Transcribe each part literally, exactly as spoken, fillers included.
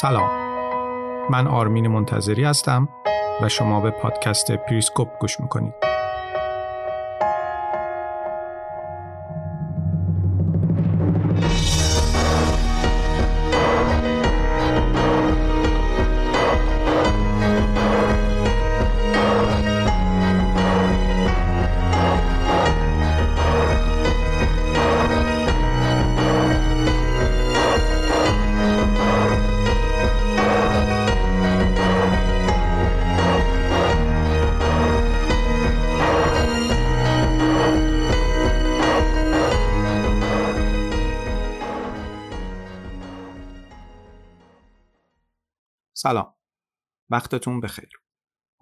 سلام، من آرمین منتظری هستم و شما به پادکست پریسکوپ گوش میکنید. سلام، وقتتون بخیر.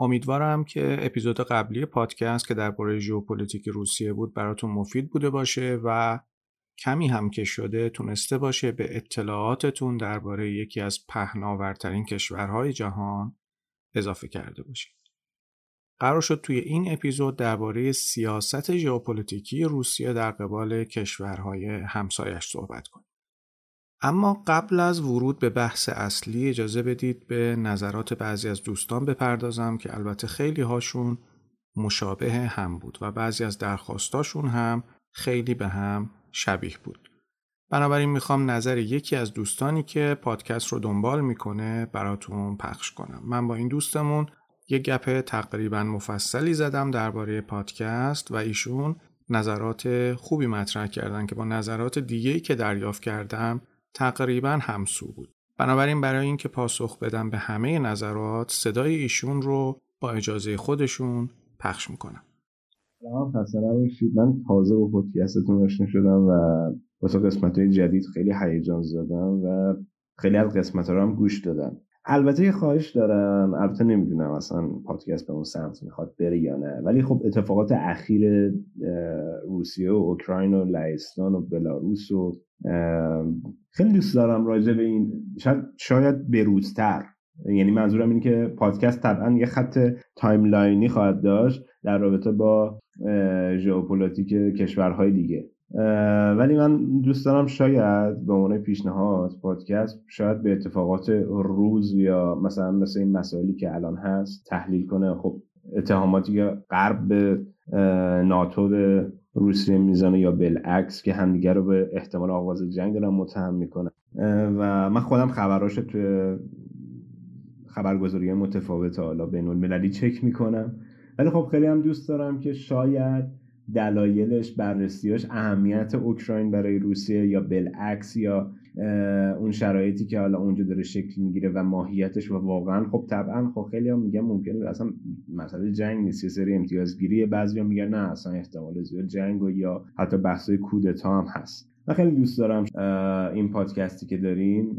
امیدوارم که اپیزود قبلی پادکست که درباره ژئوپلیتیک روسیه بود براتون مفید بوده باشه و کمی هم که شده تونسته باشه به اطلاعاتتون درباره یکی از پهناورترین کشورهای جهان اضافه کرده باشه. قرار شد توی این اپیزود درباره سیاست ژئوپلیتیکی روسیه در قبال کشورهای همسایش صحبت کنیم. اما قبل از ورود به بحث اصلی اجازه بدید به نظرات بعضی از دوستان بپردازم که البته خیلی هاشون مشابه هم بود و بعضی از درخواستاشون هم خیلی به هم شبیه بود. بنابراین میخوام نظر یکی از دوستانی که پادکست رو دنبال میکنه براتون پخش کنم. من با این دوستمون یه گپ تقریبا مفصلی زدم درباره پادکست و ایشون نظرات خوبی مطرح کردن که با نظرات دیگه‌ای که دریافت کردم تقریبا همسو بود. بنابراین برای اینکه پاسخ بدم به همه نظرات صدای ایشون رو با اجازه خودشون پخش میکنم. سلام، خسته نباشید. من تازه با پادکستتون آشنا شدم و واسه قسمت‌های جدید خیلی هیجان زدم و خیلی از قسمت‌ها رو هم گوش دادم. البته یه خواهش دارم، البته نمیدونم اصلا پادکست به اون سمت میخواد بره یا نه، ولی خب اتفاقات اخیر روسیه و اوکراین و لهستان و بلاروس و خیلی دوست دارم راجع به این شاید شاید بروزتر، یعنی منظورم اینه که پادکست طبعا یه خط تایملاینی خواهد داشت در رابطه با ژئوپلیتیک کشورهای دیگه، ولی من دوست دارم شاید به عنوان پیشنهاد پادکست شاید به اتفاقات روز یا مثلا مثل این مسائلی که الان هست تحلیل کنه. خب اتهاماتی که غرب به ناتو به روسیه میزنه یا بالعکس که همدیگه رو به احتمال آغاز جنگ دارن متهم میکنن و من خودم خبراش رو توی خبرگزاری متفاوت حالا بین المللی چک میکنم، ولی خب خیلی هم دوست دارم که شاید دلایلش بررسیاش اهمیت اوکراین برای روسیه یا بالعکس یا اون شرایطی که حالا اونجا داره شکل میگیره و ماهیتش و واقعا خب طبعا خب خیلی هم میگن ممکنه اصلا مسئله جنگ نیست، یه سری امتیازگیریه، بعضی هم میگن نه اصلا احتمال زیاد جنگ و یا حتی بحثای کودتا هم هست. من خیلی دوست دارم این پادکستی که داریم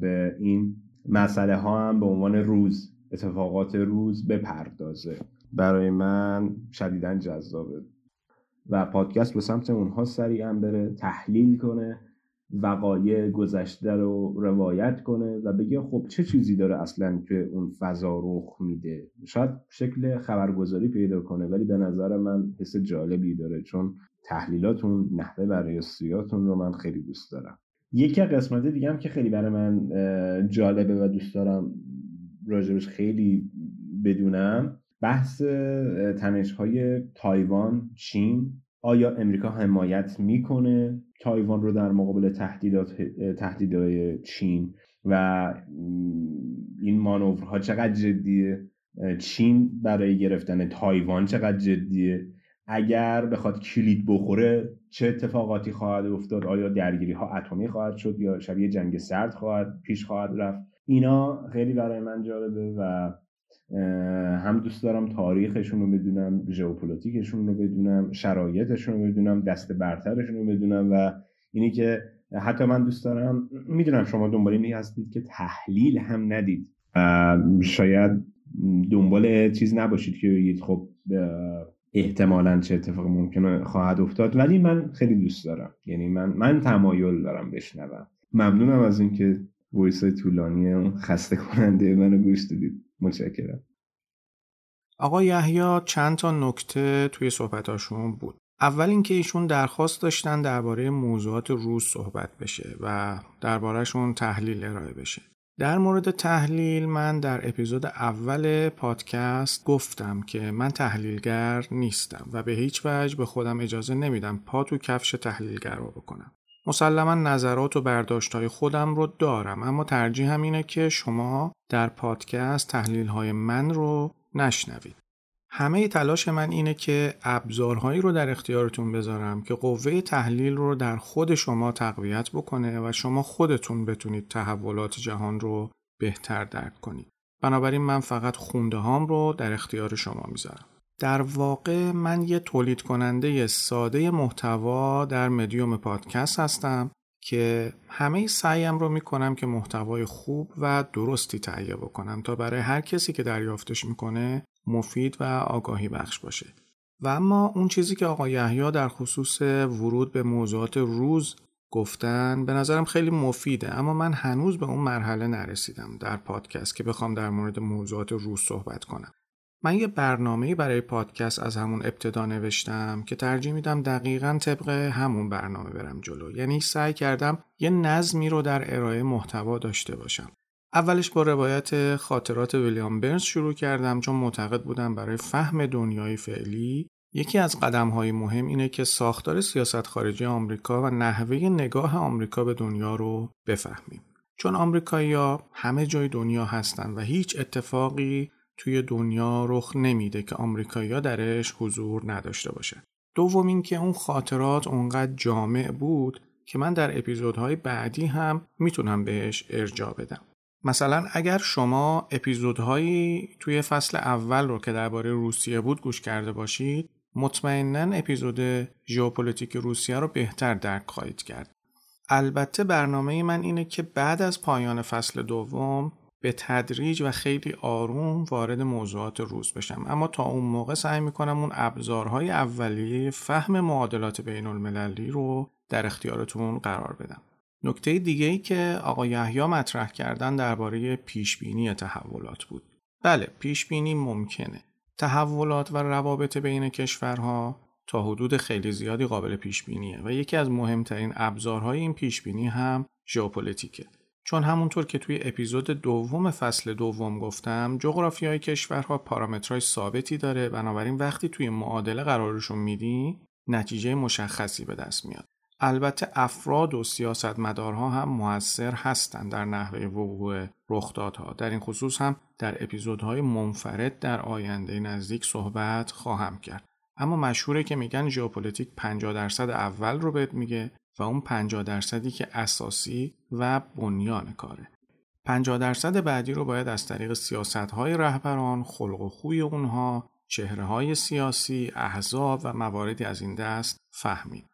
به این مسئله ها هم به عنوان روز اتفاقات روز بپردازه. برای من شدیداً جذابه و پادکست به سمت اونها سریعا بره، تحلیل کنه، وقایع گذشته رو روایت کنه و بگه خب چه چیزی داره اصلا که اون فضا رخ میده. شاید شکل خبرگزاری پیدا کنه، ولی به نظر من حس جالبی داره چون تحلیلاتون، نحوه بررسیاتون رو من خیلی دوست دارم. یکی قسمت دیگه هم که خیلی برای من جالبه و دوست دارم راجبش خیلی بدونم بحث تنش‌های تایوان، چین، آیا امریکا حمایت میکنه تایوان رو در مقابل تهدیدات تهدیدهای چین و این مانورها چقدر جدیه، چین برای گرفتن تایوان چقدر جدیه، اگر بخواد کلید بخوره چه اتفاقاتی خواهد افتاد، آیا درگیری‌ها اتمی خواهد شد یا شبیه جنگ سرد خواهد پیش خواهد رفت. اینا خیلی برای من جالبه و هم دوست دارم تاریخشون رو بدونم، ژئوپلیتیکشون رو بدونم، شرایطشون رو بدونم، دست برترشون رو بدونم و اینی که حتی من دوست دارم، میدونم شما دنبال اینی هستید که تحلیل هم ندید، شاید دنبال چیز نباشید که بگید خب احتمالاً چه اتفاق ممکنه خواهد افتاد، ولی من خیلی دوست دارم، یعنی من من تمایل دارم بشنوم. ممنونم از اینکه وایسای طولانی و خسته کننده منو گوش دادید. متشکرم. آقای یحیی چند تا نکته توی صحبتاشون بود. اول اینکه ایشون درخواست داشتن درباره موضوعات روز صحبت بشه و دربارهشون تحلیل ارائه بشه. در مورد تحلیل من در اپیزود اول پادکست گفتم که من تحلیلگر نیستم و به هیچ وجه به خودم اجازه نمیدم پا تو کفش تحلیلگر رو بکنم. مسلما نظرات و برداشت‌های خودم رو دارم، اما ترجیحم اینه که شما در پادکست تحلیل‌های من رو نشنوید. همه تلاش من اینه که ابزارهایی رو در اختیارتون بذارم که قوه تحلیل رو در خود شما تقویت بکنه و شما خودتون بتونید تحولات جهان رو بهتر درک کنید. بنابراین من فقط خونده هام رو در اختیار شما میذارم. در واقع من یه تولید کننده ساده محتوا در مدیوم پادکست هستم که همه سعیم رو میکنم که محتوای خوب و درستی تهیه بکنم تا برای هر کسی که دریافتش میکنه مفید و آگاهی بخش باشه. و اما اون چیزی که آقای یحیی در خصوص ورود به موضوعات روز گفتن به نظرم خیلی مفیده، اما من هنوز به اون مرحله نرسیدم در پادکست که بخوام در مورد موضوعات روز صحبت کنم. من یه برنامه‌ای برای پادکست از همون ابتدا نوشتم که ترجیح میدم دقیقاً طبق همون برنامه برم جلو. یعنی سعی کردم یه نظمی رو در ارائه محتوا داشته باشم. اولش با روایت خاطرات ویلیام برنز شروع کردم، چون معتقد بودم برای فهم دنیای فعلی یکی از قدم‌های مهم اینه که ساختار سیاست خارجی آمریکا و نحوه نگاه آمریکا به دنیا رو بفهمیم. چون آمریکایی‌ها همه جای دنیا هستن و هیچ اتفاقی توی دنیا رخ نمیده که آمریکایی‌ها درش حضور نداشته باشه. دوم این که اون خاطرات اونقدر جامع بود که من در اپیزودهای بعدی هم میتونم بهش ارجاع بدم. مثلا اگر شما اپیزودهایی توی فصل اول رو که درباره روسیه بود گوش کرده باشید، مطمئناً اپیزود ژئوپلیتیک روسیه رو بهتر درک خواهید کرد. البته برنامه من اینه که بعد از پایان فصل دوم به تدریج و خیلی آروم وارد موضوعات روز بشم، اما تا اون موقع سعی میکنم اون ابزارهای اولیه فهم معادلات بین المللی رو در اختیارتون قرار بدم. نکته دیگه‌ای که آقای یحیی مطرح کردن درباره پیشبینی تحولات بود. بله، پیشبینی ممکنه. تحولات و روابط بین کشورها تا حدود خیلی زیادی قابل پیشبینیه و یکی از مهمترین ابزارهای این پیشبینی هم ژئوپلیتیکه. چون همونطور که توی اپیزود دوم فصل دوم گفتم، جغرافیای کشورها پارامترهای ثابتی داره، بنابراین وقتی توی معادله قرارشون میدی، نتیجه مشخصی به دست میاد. البته افراد و سیاستمدارها هم مؤثر هستند در نحوه وقوع رخدادها. در این خصوص هم در اپیزودهای منفرد در آینده نزدیک صحبت خواهم کرد. اما مشهوره که میگن ژئوپلیتیک پنجاه درصد اول رو بهت میگه و اون پنجاه درصدی که اساسی و بنیان کاره. پنجاه درصد بعدی رو باید از طریق سیاست‌های رهبران، خلق و خوی اونها، چهره‌های سیاسی، احزاب و مواردی از این دست فهمید.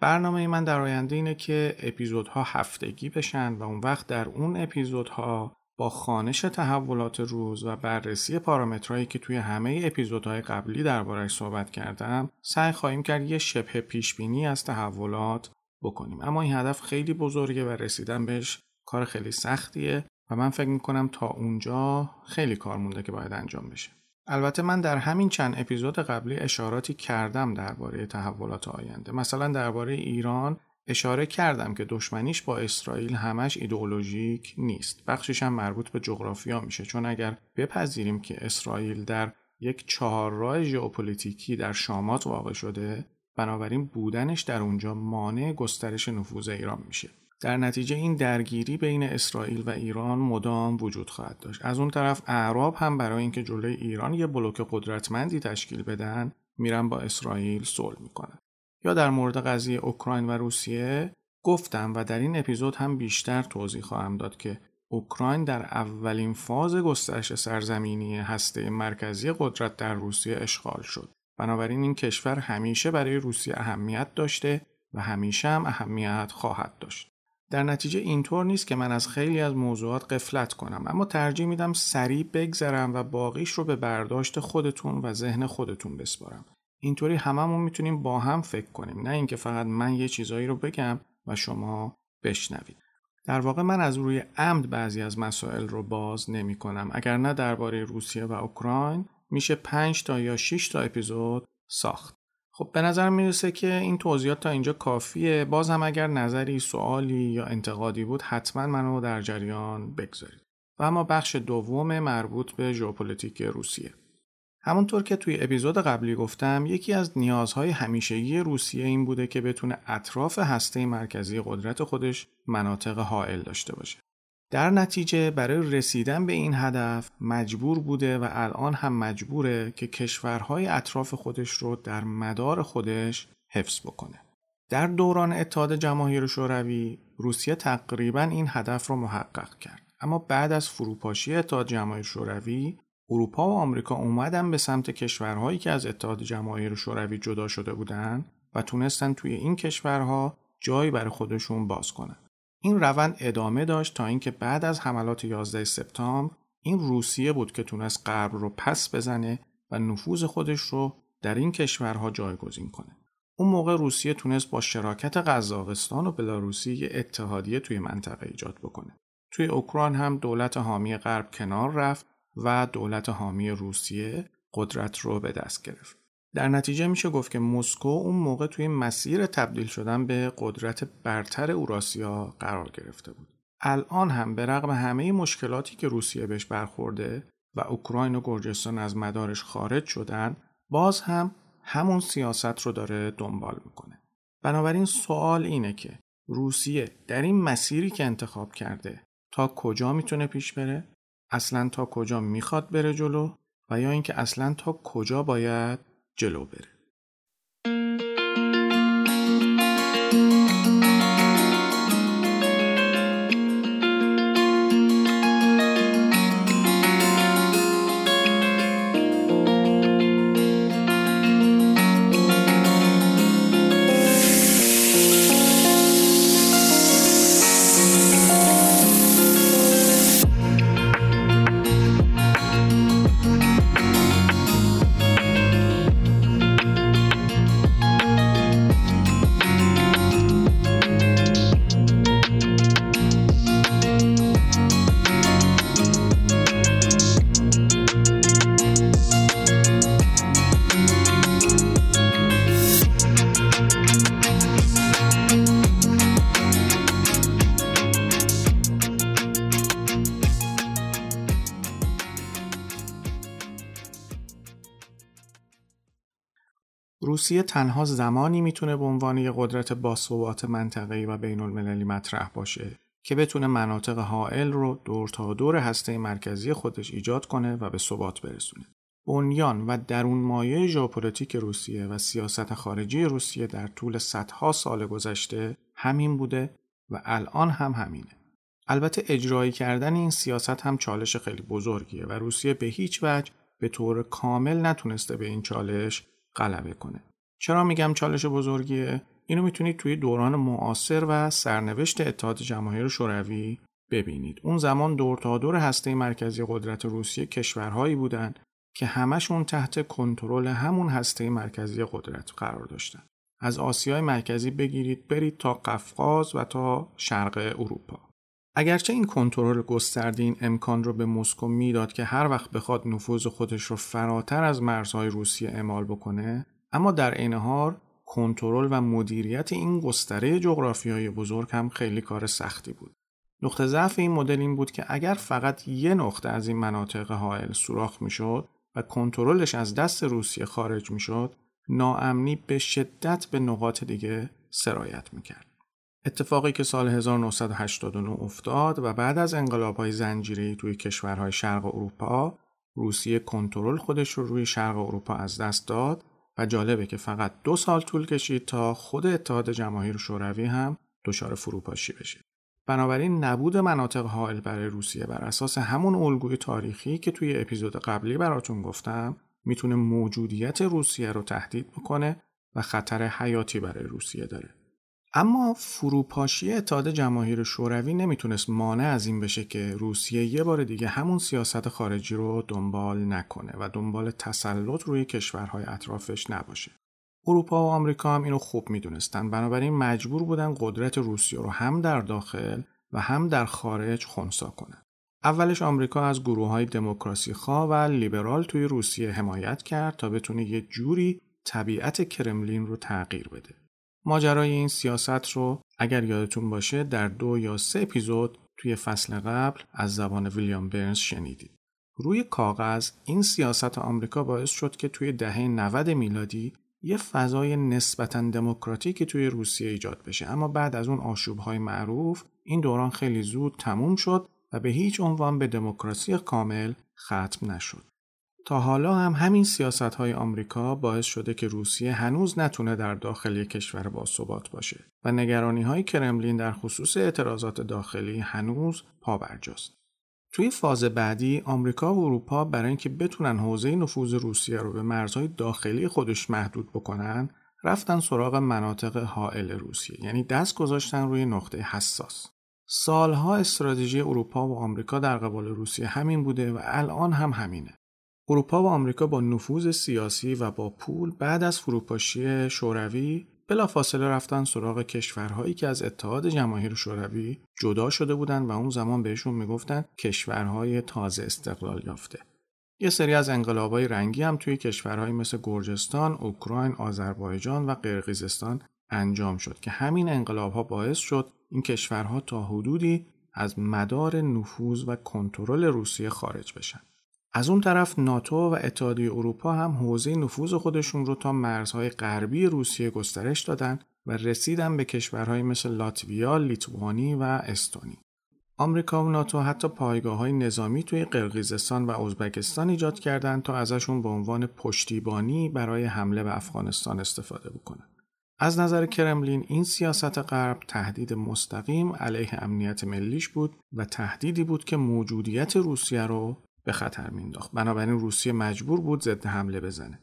برنامه من در آینده اینه که اپیزودها هفتگی بشن و اون وقت در اون اپیزودها با خوانش تحولات روز و بررسی پارامترهایی که توی همه اپیزودهای قبلی درباره‌اش صحبت کردم، سعی خواهیم کرد یه شبه پیشبینی از تحولات بکنیم. اما این هدف خیلی بزرگه و رسیدن بهش کار خیلی سختیه و من فکر میکنم تا اونجا خیلی کار مونده که باید انجام بشه. البته من در همین چند اپیزود قبلی اشاراتی کردم درباره تحولات آینده. مثلا درباره ایران اشاره کردم که دشمنیش با اسرائیل همش ایدئولوژیک نیست، بخشش هم مربوط به جغرافیا میشه. چون اگر بپذیریم که اسرائیل در یک چهارراه ژئوپلیتیکی در شامات واقع شده، بنابراین بودنش در اونجا مانع گسترش نفوذ ایران میشه. در نتیجه این درگیری بین اسرائیل و ایران مدام وجود خواهد داشت. از اون طرف اعراب هم برای اینکه جلوی ایران یه بلوک قدرتمندی تشکیل بدن، میرن با اسرائیل صلح میکنن. یا در مورد قضیه اوکراین و روسیه گفتم و در این اپیزود هم بیشتر توضیح خواهم داد که اوکراین در اولین فاز گسترش سرزمینی هسته مرکزی قدرت در روسیه اشغال شد. بنابراین این کشور همیشه برای روسیه اهمیت داشته و همیشه هم اهمیت خواهد داشت. در نتیجه اینطور نیست که من از خیلی از موضوعات غفلت کنم، اما ترجیح میدم سریع بگذرم و باقیش رو به برداشت خودتون و ذهن خودتون بسپارم. اینطوری هممون میتونیم با هم فکر کنیم، نه اینکه فقط من یه چیزایی رو بگم و شما بشنوید. در واقع من از روی عمد بعضی از مسائل رو باز نمی‌کنم، اگر نه درباره روسیه و اوکراین میشه پنج تا یا شش تا اپیزود ساخت. خب به نظر میرسه که این توضیحات تا اینجا کافیه. باز هم اگر نظری، سوالی یا انتقادی بود حتما منو در جریان بگذارید. و اما بخش دوم مربوط به ژئوپلیتیک روسیه. همونطور که توی اپیزود قبلی گفتم، یکی از نیازهای همیشگی روسیه این بوده که بتونه اطراف هسته مرکزی قدرت خودش مناطق حائل داشته باشه. در نتیجه برای رسیدن به این هدف مجبور بوده و الان هم مجبوره که کشورهای اطراف خودش رو در مدار خودش حفظ بکنه. در دوران اتحاد جماهیر شوروی، روسیه تقریباً این هدف رو محقق کرد. اما بعد از فروپاشی اتحاد جماهیر شوروی، اروپا و آمریکا اومدن به سمت کشورهایی که از اتحاد جماهیر شوروی جدا شده بودن و تونستن توی این کشورها جایی برای خودشون باز کنن. این روند ادامه داشت تا اینکه بعد از حملات یازده سپتامبر این روسیه بود که تونست غرب رو پس بزنه و نفوذ خودش رو در این کشورها جایگزین کنه. اون موقع روسیه تونست با شراکت قزاقستان و بلاروسی یه اتحادیه توی منطقه ایجاد بکنه. توی اوکراین هم دولت حامی غرب کنار رفت و دولت حامی روسیه قدرت رو به دست گرفت. در نتیجه میشه گفت که مسکو اون موقع توی مسیر تبدیل شدن به قدرت برتر اوراسیا قرار گرفته بود. الان هم به رغم همه مشکلاتی که روسیه بهش برخورده و اوکراین و گرجستان از مدارش خارج شدن، باز هم همون سیاست رو داره دنبال میکنه. بنابراین سوال اینه که روسیه در این مسیری که انتخاب کرده تا کجا میتونه پیش بره؟ اصلا تا کجا میخواد بره جلو؟ و یا اینکه اصلا تا کجا باید جلو بره؟ روسیه تنها زمانی میتونه به عنوان یک قدرت باثبات منطقه‌ای و بین‌المللی مطرح باشه که بتونه مناطق حائل رو دور تا دور هسته مرکزی خودش ایجاد کنه و به ثبات برسونه. بنیان و درون مایه ژئوپلیتیک روسیه و سیاست خارجی روسیه در طول صدها سال گذشته همین بوده و الان هم همینه. البته اجرایی کردن این سیاست هم چالش خیلی بزرگیه و روسیه به هیچ وجه به طور کامل نتونسته به این چالش غلبه کنه. چرا میگم چالش بزرگیه؟ اینو میتونید توی دوران معاصر و سرنوشت اتحاد جماهیر شوروی ببینید. اون زمان دور تا دور هسته مرکزی قدرت روسیه کشورهایی بودن که همشون تحت کنترل همون هسته مرکزی قدرت قرار داشتن. از آسیای مرکزی بگیرید برید تا قفقاز و تا شرق اروپا. اگرچه این کنترل گسترده این امکان رو به مسکو میداد که هر وقت بخواد نفوذ خودش رو فراتر از مرزهای روسیه اعمال بکنه، اما در عین حال کنترل و مدیریت این گستره جغرافیایی بزرگ هم خیلی کار سختی بود. نقطه ضعف این مدل این بود که اگر فقط یه نقطه از این مناطق حائل سوراخ میشد و کنترلش از دست روسیه خارج میشد، ناامنی به شدت به نقاط دیگه سرایت میکرد. اتفاقی که سال هزار و نهصد و هشتاد و نه افتاد و بعد از انقلاب‌های زنجیری توی کشورهای شرق اروپا، روسیه کنترل خودش رو روی شرق اروپا از دست داد و جالبه که فقط دو سال طول کشید تا خود اتحاد جماهیر شوروی هم دچار فروپاشی بشه. بنابراین نبود مناطق حائل برای روسیه بر اساس همون الگوی تاریخی که توی اپیزود قبلی براتون گفتم، میتونه موجودیت روسیه رو تهدید بکنه و خطر حیاتی برای روسیه داره. اما فروپاشی اتحاد جماهیر شوروی نمیتونست مانع از این بشه که روسیه یه بار دیگه همون سیاست خارجی رو دنبال نکنه و دنبال تسلط روی کشورهای اطرافش نباشه. اروپا و آمریکا هم اینو خوب میدونستن، بنابراین مجبور بودن قدرت روسیه رو هم در داخل و هم در خارج خنثی کنن. اولش آمریکا از گروه‌های دموکراسی‌خواه و لیبرال توی روسیه حمایت کرد تا بتونه یه جوری طبیعت کرملین رو تغییر بده. ماجرای این سیاست رو اگر یادتون باشه در دو یا سه اپیزود توی فصل قبل از زبان ویلیام برنز شنیدید. روی کاغذ این سیاست آمریکا باعث شد که توی دهه نود میلادی یه فضای نسبتاً دموکراتیک توی روسیه ایجاد بشه، اما بعد از اون آشوب‌های معروف این دوران خیلی زود تموم شد و به هیچ عنوان به دموکراسی کامل ختم نشد. تا حالا هم همین سیاست‌های آمریکا باعث شده که روسیه هنوز نتونه در داخل یک کشور باثبات باشه و نگرانی‌های کرملین در خصوص اعتراضات داخلی هنوز پابرجاست. توی فاز بعدی آمریکا و اروپا برای اینکه بتونن حوزه نفوذ روسیه رو به مرزهای داخلی خودش محدود بکنن، رفتن سراغ مناطق حائل روسیه، یعنی دست گذاشتن روی نقطه حساس. سالها استراتژی اروپا و آمریکا در قبال روسیه همین بوده و الان هم همینه. اروپا و آمریکا با نفوذ سیاسی و با پول بعد از فروپاشی شوروی بلافاصله رفتن سراغ کشورهایی که از اتحاد جماهیر شوروی جدا شده بودن و اون زمان بهشون میگفتن کشورهای تازه استقلال یافته. یه سری از انقلابای رنگی هم توی کشورهایی مثل گرجستان، اوکراین، آذربایجان و قرقیزستان انجام شد که همین انقلابها باعث شد این کشورها تا حدودی از مدار نفوذ و کنترل روسیه خارج بشن. از اون طرف ناتو و اتحادیه اروپا هم حوزه نفوذ خودشون رو تا مرزهای غربی روسیه گسترش دادن و رسیدن به کشورهای مثل لاتویا، لیتوانی و استونی. آمریکا و ناتو حتی پایگاه‌های نظامی توی قرقیزستان و ازبکستان ایجاد کردن تا ازشون به عنوان پشتیبانی برای حمله به افغانستان استفاده بکنن. از نظر کرملین این سیاست غرب تهدید مستقیم علیه امنیت ملیش بود و تهدیدی بود که موجودیت روسیه رو به خطر مینداخت. بنابراین روسیه مجبور بود ضد حمله بزنه.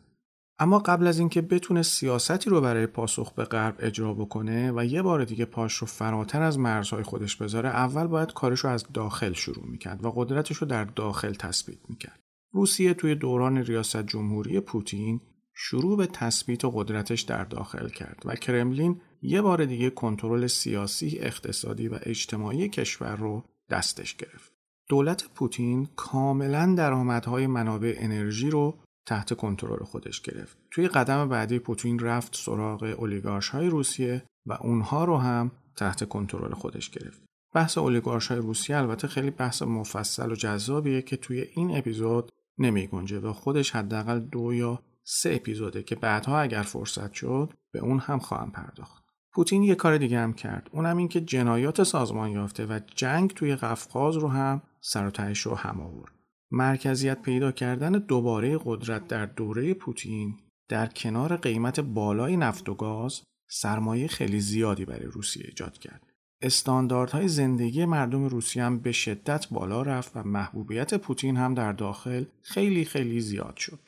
اما قبل از اینکه بتونه سیاستی رو برای پاسخ به غرب اجرا بکنه و یه بار دیگه پاش رو فراتر از مرزهای خودش بذاره، اول باید کارش رو از داخل شروع میکرد و قدرتش رو در داخل تثبیت میکرد. روسیه توی دوران ریاست جمهوری پوتین شروع به تثبیت قدرتش در داخل کرد و کرملین یه بار دیگه کنترل سیاسی، اقتصادی و اجتماعی کشور رو دستش گرفت. دولت پوتین کاملا درآمدهای منابع انرژی رو تحت کنترل خودش گرفت. توی قدم بعدی پوتین رفت سراغ اولیگارش‌های روسیه و اونها رو هم تحت کنترل خودش گرفت. بحث اولیگارش‌های روسیه البته خیلی بحث مفصل و جذابیه که توی این اپیزود نمی‌گنجه و خودش حداقل دو یا سه اپیزوده که بعدها اگر فرصت شد به اون هم خواهم پرداخت. پوتین یه کار دیگه هم کرد، اونم این که جنایات سازمان یافته و جنگ توی قفقاز رو هم سر و تهش رو هم آورد. مرکزیت پیدا کردن دوباره قدرت در دوره پوتین در کنار قیمت بالای نفت و گاز سرمایه خیلی زیادی برای روسیه ایجاد کرد. استانداردهای زندگی مردم روسیه هم به شدت بالا رفت و محبوبیت پوتین هم در داخل خیلی خیلی زیاد شد.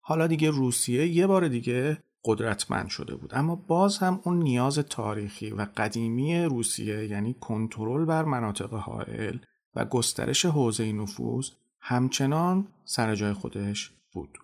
حالا دیگه روسیه یه بار دیگه قدرتمند شده بود، اما باز هم اون نیاز تاریخی و قدیمی روسیه، یعنی کنترل بر مناطق حائل و گسترش حوزه نفوذ، همچنان سر جای خودش بود.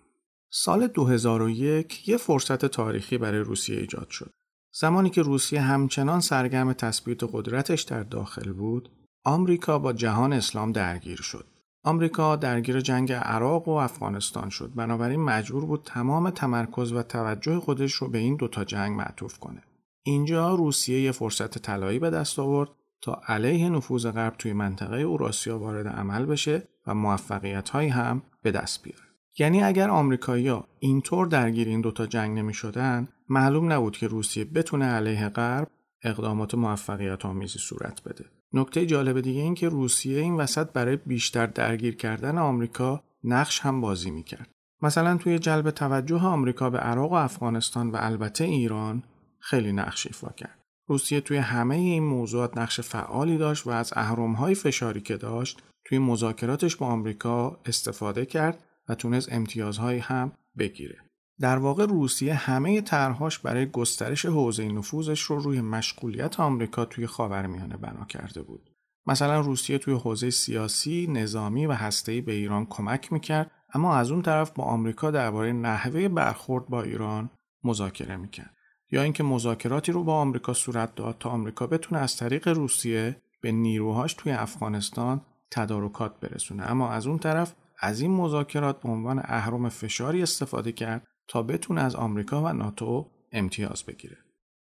سال دو هزار و یک یه فرصت تاریخی برای روسیه ایجاد شد. زمانی که روسیه همچنان سرگرم تثبیت قدرتش در داخل بود، آمریکا با جهان اسلام درگیر شد. آمریکا درگیر جنگ عراق و افغانستان شد، بنابراین مجبور بود تمام تمرکز و توجه خودش رو به این دوتا جنگ معطوف کنه. اینجا روسیه یه فرصت طلایی به دست آورد تا علیه نفوذ غرب توی منطقه اوراسیا وارد عمل بشه و موفقیت‌هایی هم به دست بیاره. یعنی اگر آمریکایی‌ها اینطور درگیر این دوتا جنگ نمی‌شدن، معلوم نبود که روسیه بتونه علیه غرب اقدامات موفقیت‌آمیزی صورت بده. نکته جالب دیگه این که روسیه این وسط برای بیشتر درگیر کردن آمریکا نقش هم بازی میکرد. مثلا توی جلب توجه آمریکا به عراق و افغانستان و البته ایران خیلی نقش ایفا کرد. روسیه توی همه این موضوعات نقش فعالی داشت و از اهرم‌های فشاری که داشت توی مذاکراتش با آمریکا استفاده کرد و تونست امتیازهایی هم بگیره. در واقع روسیه همه طرح‌هاش برای گسترش حوزه نفوذش رو روی مشغولیت آمریکا توی خاورمیانه بنا کرده بود. مثلا روسیه توی حوزه سیاسی، نظامی و هسته‌ای به ایران کمک میکرد، اما از اون طرف با آمریکا درباره نحوه برخورد با ایران مذاکره میکرد. یا اینکه مذاکراتی رو با آمریکا صورت داد تا آمریکا بتونه از طریق روسیه به نیروهاش توی افغانستان تدارکات برسونه، اما از اون طرف از این مذاکرات به عنوان اهرم فشاری استفاده کرد تا بتونه از آمریکا و ناتو امتیاز بگیره.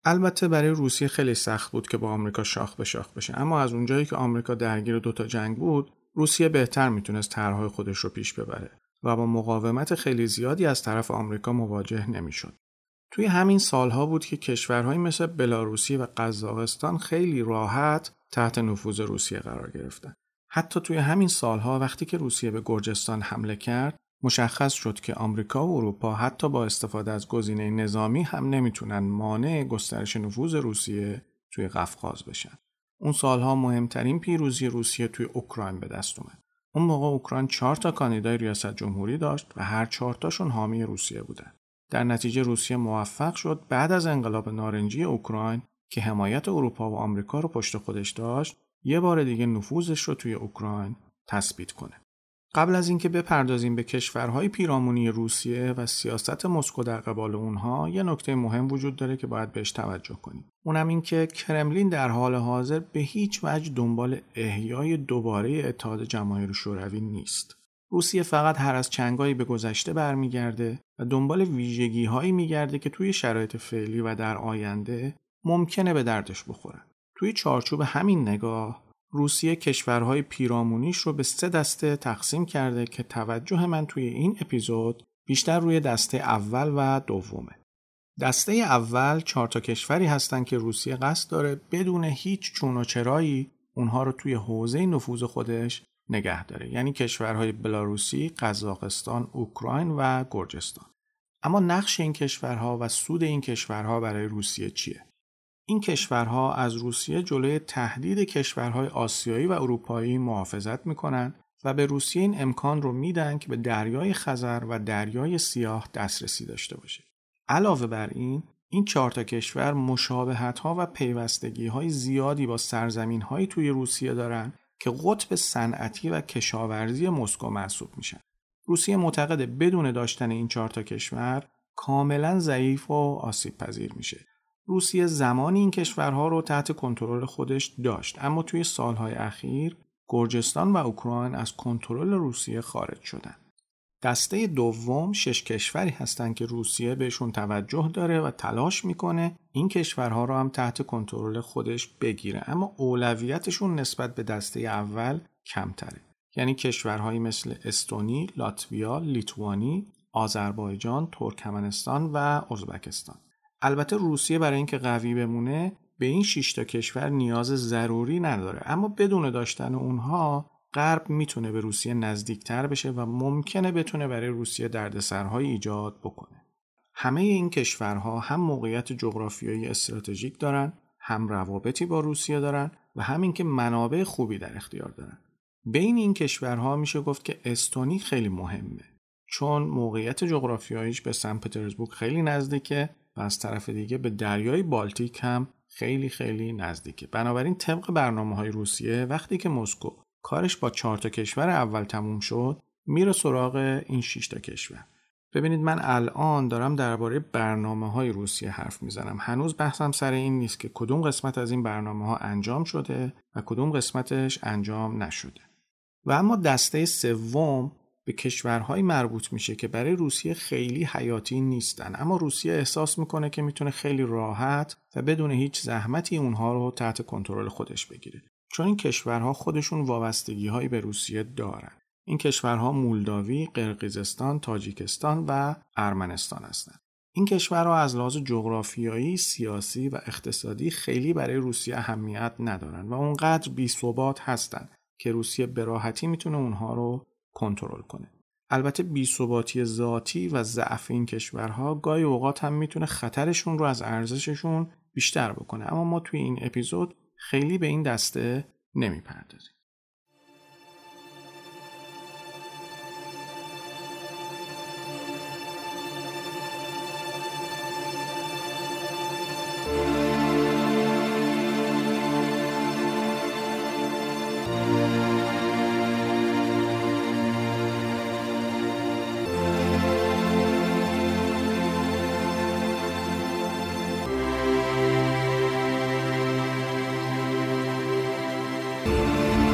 البته برای روسیه خیلی سخت بود که با آمریکا شاخ به شاخ بشه، اما از اونجایی که آمریکا درگیر دوتا جنگ بود، روسیه بهتر میتونست طرحهای خودش رو پیش ببره و با مقاومت خیلی زیادی از طرف آمریکا مواجه نمیشد. توی همین سالها بود که کشورهایی مثل بلاروسی و قزاقستان خیلی راحت تحت نفوذ روسیه قرار گرفتن. حتی توی همین سالها وقتی که روسیه به گرجستان حمله کرد، مشخص شد که آمریکا و اروپا حتی با استفاده از گزینه نظامی هم نمیتونن مانع گسترش نفوذ روسیه توی قفقاز بشن. اون سالها مهمترین پیروزی روسیه توی اوکراین به دست اومد. اون موقع اوکراین چهار تا کاندیدای ریاست جمهوری داشت و هر چهار تاشون حامی روسیه بودن. در نتیجه روسیه موفق شد بعد از انقلاب نارنجی اوکراین که حمایت اروپا و آمریکا رو پشت خودش داشت، یه بار دیگه نفوذش رو توی اوکراین تثبیت کنه. قبل از اینکه بپردازیم به کشورهای پیرامونی روسیه و سیاست مسکو در قبال اونها، یه نکته مهم وجود داره که باید بهش توجه کنیم. اونم این که کرملین در حال حاضر به هیچ وجه دنبال احیای دوباره اتحاد جماهیر شوروی نیست. روسیه فقط هر از چنگایی به گذشته برمیگرده و دنبال ویژگی‌هایی میگرده که توی شرایط فعلی و در آینده ممکنه به دردش بخوره. توی چارچوب همین نگاه، روسیه کشورهای پیرامونیش رو به سه دسته تقسیم کرده که توجه من توی این اپیزود بیشتر روی دسته اول و دومه. دسته اول چهار تا کشوری هستن که روسیه قصد داره بدون هیچ چون و چرایی اونها رو توی حوزه نفوذ خودش نگه داره، یعنی کشورهای بلاروسی، قزاقستان، اوکراین و گرجستان. اما نقش این کشورها و سود این کشورها برای روسیه چیه؟ این کشورها از روسیه جلوی تهدید کشورهای آسیایی و اروپایی محافظت میکنن و به روسیه این امکان رو میدن که به دریای خزر و دریای سیاه دسترسی داشته باشه. علاوه بر این، این چهار تا کشور مشابهت‌ها و پیوستگی‌های زیادی با سرزمین‌هایی توی روسیه دارن که قطب صنعتی و کشاورزی مسکو محسوب میشن. روسیه معتقده بدون داشتن این چهار تا کشور کاملا ضعیف و آسیب‌پذیر میشه. روسیه زمانی این کشورها رو تحت کنترل خودش داشت، اما توی سالهای اخیر گرجستان و اوکراین از کنترل روسیه خارج شدن. دسته دوم شش کشوری هستن که روسیه بهشون توجه داره و تلاش میکنه این کشورها رو هم تحت کنترل خودش بگیره، اما اولویتشون نسبت به دسته اول کمتره، یعنی کشورهایی مثل استونی، لاتویا، لیتوانی، آذربایجان، ترکمنستان و ازبکستان. البته روسیه برای اینکه قوی بمونه به این شش تا کشور نیاز ضروری نداره، اما بدون داشتن اونها غرب میتونه به روسیه نزدیکتر بشه و ممکنه بتونه برای روسیه دردسرهای ایجاد بکنه. همه این کشورها هم موقعیت جغرافیایی استراتژیک دارن، هم روابطی با روسیه دارن و همین که منابع خوبی در اختیار دارن. بین این کشورها میشه گفت که استونی خیلی مهمه، چون موقعیت جغرافیاییش به سن پترزبورگ خیلی نزدیکه و از طرف دیگه به دریای بالتیک هم خیلی خیلی نزدیکه. بنابراین طبق برنامه‌های روسیه وقتی که مسکو کارش با چهار تا کشور اول تموم شد، میره سراغ این شش تا کشور. ببینید، من الان دارم درباره برنامه‌های روسیه حرف میزنم، هنوز بحثم سر این نیست که کدوم قسمت از این برنامه‌ها انجام شده و کدوم قسمتش انجام نشده. و اما دسته سوم به کشورهای مربوط میشه که برای روسیه خیلی حیاتی نیستن، اما روسیه احساس میکنه که میتونه خیلی راحت و بدون هیچ زحمتی اونها رو تحت کنترل خودش بگیره، چون این کشورها خودشون وابستگی‌هایی به روسیه دارن. این کشورها مولداوی، قرقیزستان، تاجیکستان و ارمنستان هستند. این کشورها از لحاظ جغرافیایی، سیاسی و اقتصادی خیلی برای روسیه اهمیت ندارن و اونقدر بی‌ثبات هستن که روسیه به راحتی میتونه اونها رو کنترل کنه. البته بی‌ثباتی ذاتی و ضعف این کشورها گاهی اوقات هم میتونه خطرشون رو از ارزششون بیشتر بکنه، اما ما توی این اپیزود خیلی به این دسته نمیپردازیم. Thank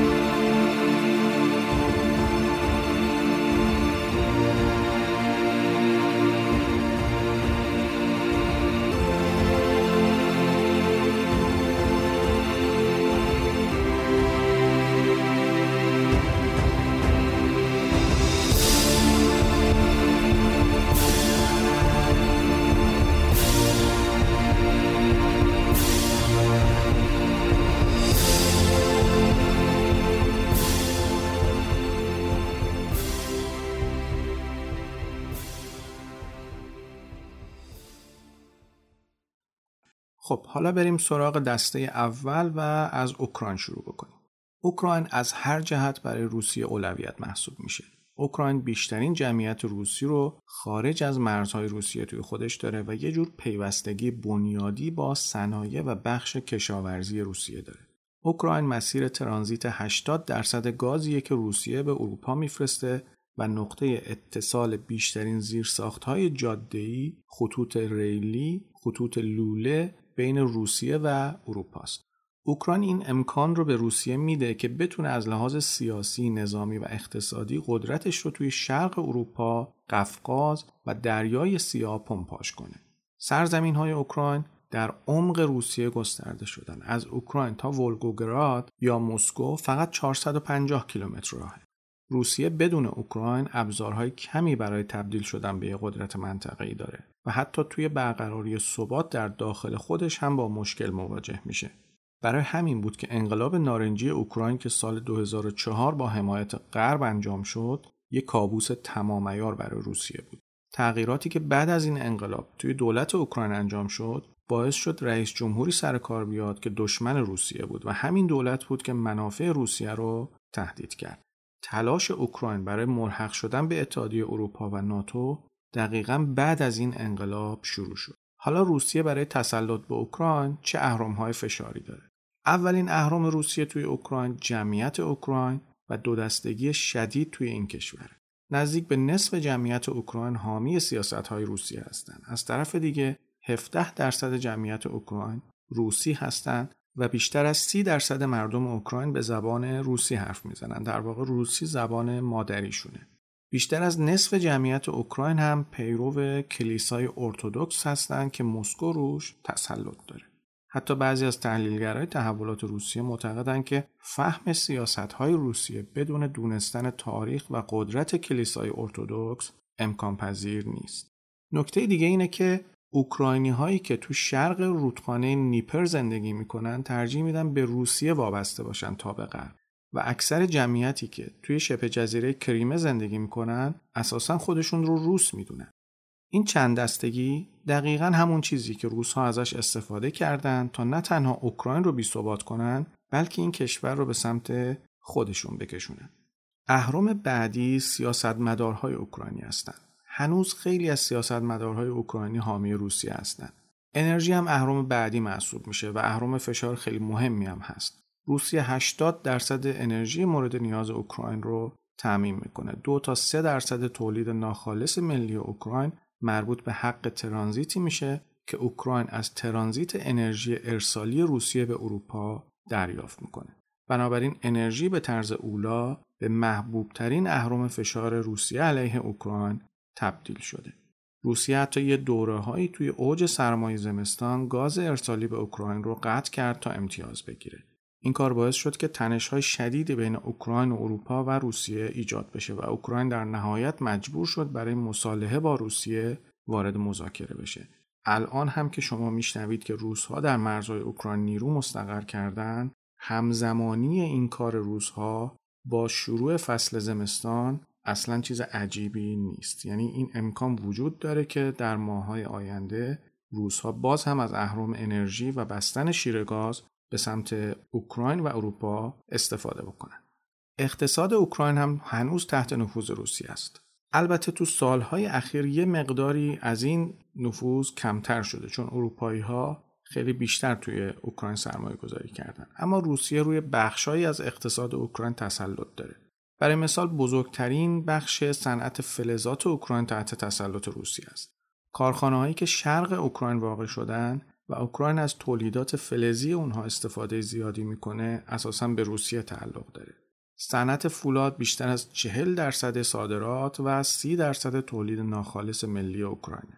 you. خب حالا بریم سراغ دسته اول و از اوکراین شروع بکنیم. اوکراین از هر جهت برای روسیه اولویت محسوب میشه. اوکراین بیشترین جمعیت روسی رو خارج از مرزهای روسیه توی خودش داره و یه جور پیوستگی بنیادی با صنایع و بخش کشاورزی روسیه داره. اوکراین مسیر ترانزیت هشتاد درصد گازیه که روسیه به اروپا میفرسته و نقطه اتصال بیشترین زیرساخت‌های جاده‌ای، خطوط ریلی، خطوط لوله بین روسیه و اروپا است. اوکراین این امکان رو به روسیه میده که بتونه از لحاظ سیاسی، نظامی و اقتصادی قدرتش رو توی شرق اروپا، قفقاز و دریای سیاه پمپاژ کنه. سرزمین‌های اوکراین در عمق روسیه گسترده شدن. از اوکراین تا ولگوگراد یا مسکو فقط چهارصد و پنجاه کیلومتر راهه. روسیه بدون اوکراین ابزارهای کمی برای تبدیل شدن به یک قدرت منطقه‌ای داره و حتی توی برقراری ثبات در داخل خودش هم با مشکل مواجه میشه. برای همین بود که انقلاب نارنجی اوکراین که سال دو هزار و چهار با حمایت غرب انجام شد، یک کابوس تمام عیار برای روسیه بود. تغییراتی که بعد از این انقلاب توی دولت اوکراین انجام شد، باعث شد رئیس جمهوری سر کار بیاد که دشمن روسیه بود و همین دولت بود که منافع روسیه رو تهدید کرد. تلاش اوکراین برای ملحق شدن به اتحادیه اروپا و ناتو دقیقاً بعد از این انقلاب شروع شد. حالا روسیه برای تسلط به اوکراین چه اهرم‌های فشاری داره؟ اولین اهرم روسیه توی اوکراین جمعیت اوکراین و دو دستگی شدید توی این کشور. نزدیک به نصف جمعیت اوکراین حامی سیاست‌های روسیه هستند. از طرف دیگه هفده درصد جمعیت اوکراین روسی هستند و بیشتر از سی درصد مردم اوکراین به زبان روسی حرف میزنن. در واقع روسی زبان مادریشونه. بیشتر از نصف جمعیت اوکراین هم پیرو کلیسای ارتدوکس هستند که مسکو روش تسلط داره. حتی بعضی از تحلیلگرای تحولات روسیه معتقدند که فهم سیاست‌های روسیه بدون دونستن تاریخ و قدرت کلیسای ارتدوکس امکان پذیر نیست. نکته دیگه اینه که اوکراینی هایی که تو شرق رودخانه نیپر زندگی میکنن ترجیح میدن به روسیه وابسته باشن تا به غرب و اکثر جمعیتی که توی شبه جزیره کریمه زندگی میکنن اساسا خودشون رو روس میدونن. این چند دستگی دقیقاً همون چیزی که روس‌ها ازش استفاده کردن تا نه تنها اوکراین رو بی‌ثبات کنن بلکه این کشور رو به سمت خودشون بکشونن. اهرم بعدی سیاستمدارهای اوکراینی هستند. هنوز خیلی از سیاستمدارهای اوکراینی حامی روسیه هستند. انرژی هم اهرم بعدی محسوب میشه و اهرم فشار خیلی مهمی هم هست. روسیه هشتاد درصد انرژی مورد نیاز اوکراین رو تامین میکنه. دو تا سه درصد تولید ناخالص ملی اوکراین مربوط به حق ترانزیتی میشه که اوکراین از ترانزیت انرژی ارسالی روسیه به اروپا دریافت میکنه. بنابراین انرژی به طرز اولا به محبوب ترین اهرم فشار روسیه علیه اوکراین تبدیل شده. روسیه حتی یه دوره‌هایی توی اوج سرمای زمستان گاز ارسالی به اوکراین رو قطع کرد تا امتیاز بگیره. این کار باعث شد که تنش‌های شدیدی بین اوکراین و اروپا و روسیه ایجاد بشه و اوکراین در نهایت مجبور شد برای مصالحه با روسیه وارد مذاکره بشه. الان هم که شما میشنوید که روس‌ها در مرزهای اوکراین نیرو مستقر کردن، همزمانی این کار روس‌ها با شروع فصل زمستان اصلاً چیز عجیبی نیست. یعنی این امکان وجود داره که در ماه‌های آینده روس‌ها باز هم از اهرم انرژی و بستن شیر گاز به سمت اوکراین و اروپا استفاده بکنن. اقتصاد اوکراین هم هنوز تحت نفوذ روسیه است. البته تو سالهای اخیر یه مقداری از این نفوذ کمتر شده چون اروپایی‌ها خیلی بیشتر توی اوکراین سرمایه گذاری کردن. اما روسیه روی بخشایی از اقتصاد اوکراین تسلط داره. برای مثال بزرگترین بخش صنعت فلزات اوکراین تحت تسلط روسیه است. کارخانه‌هایی که شرق اوکراین واقع شدن و اوکراین از تولیدات فلزی اونها استفاده زیادی میکنه اساساً به روسیه تعلق داره. صنعت فولاد بیشتر از چهل درصد صادرات و سی درصد تولید ناخالص ملی اوکراین.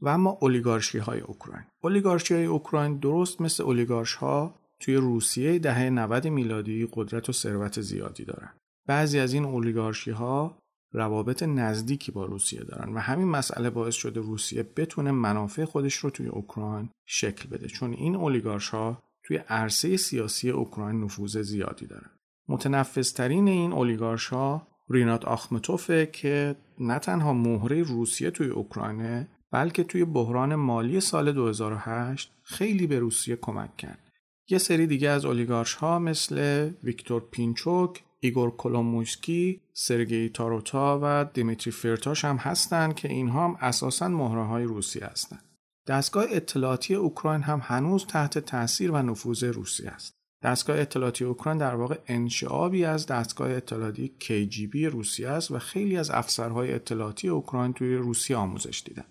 و اما اولیگارشی های اوکراین. اولیگارشی های اوکراین درست مثل اولیگارش ها توی روسیه دهه نود میلادی قدرت و ثروت زیادی دارن. بعضی از این اولیگارشی ها روابط نزدیکی با روسیه دارن و همین مسئله باعث شده روسیه بتونه منافع خودش رو توی اوکراین شکل بده چون این اولیگارش‌ها توی عرصه سیاسی اوکراین نفوذ زیادی دارن. متنفذترین این اولیگارش‌ها رینات آخمتوف که نه تنها مهره روسیه توی اوکراین بلکه توی بحران مالی سال دو هزار و هشت خیلی به روسیه کمک کرد. یه سری دیگه از اولیگارش ها مثل ویکتور پینچوک، ایگور کولوموسکی، سرگئی تاروتا و دیمیتری فیرتاش هم هستن که اینها هم اساساً مهره های روسی هستن. دستگاه اطلاعاتی اوکراین هم هنوز تحت تاثیر و نفوذ روسیه است. دستگاه اطلاعاتی اوکراین در واقع انشعابی از دستگاه اطلاعاتی کی جی بی روسیه است و خیلی از افسرهای اطلاعاتی اوکراین توی روسیه آموزش دیدن.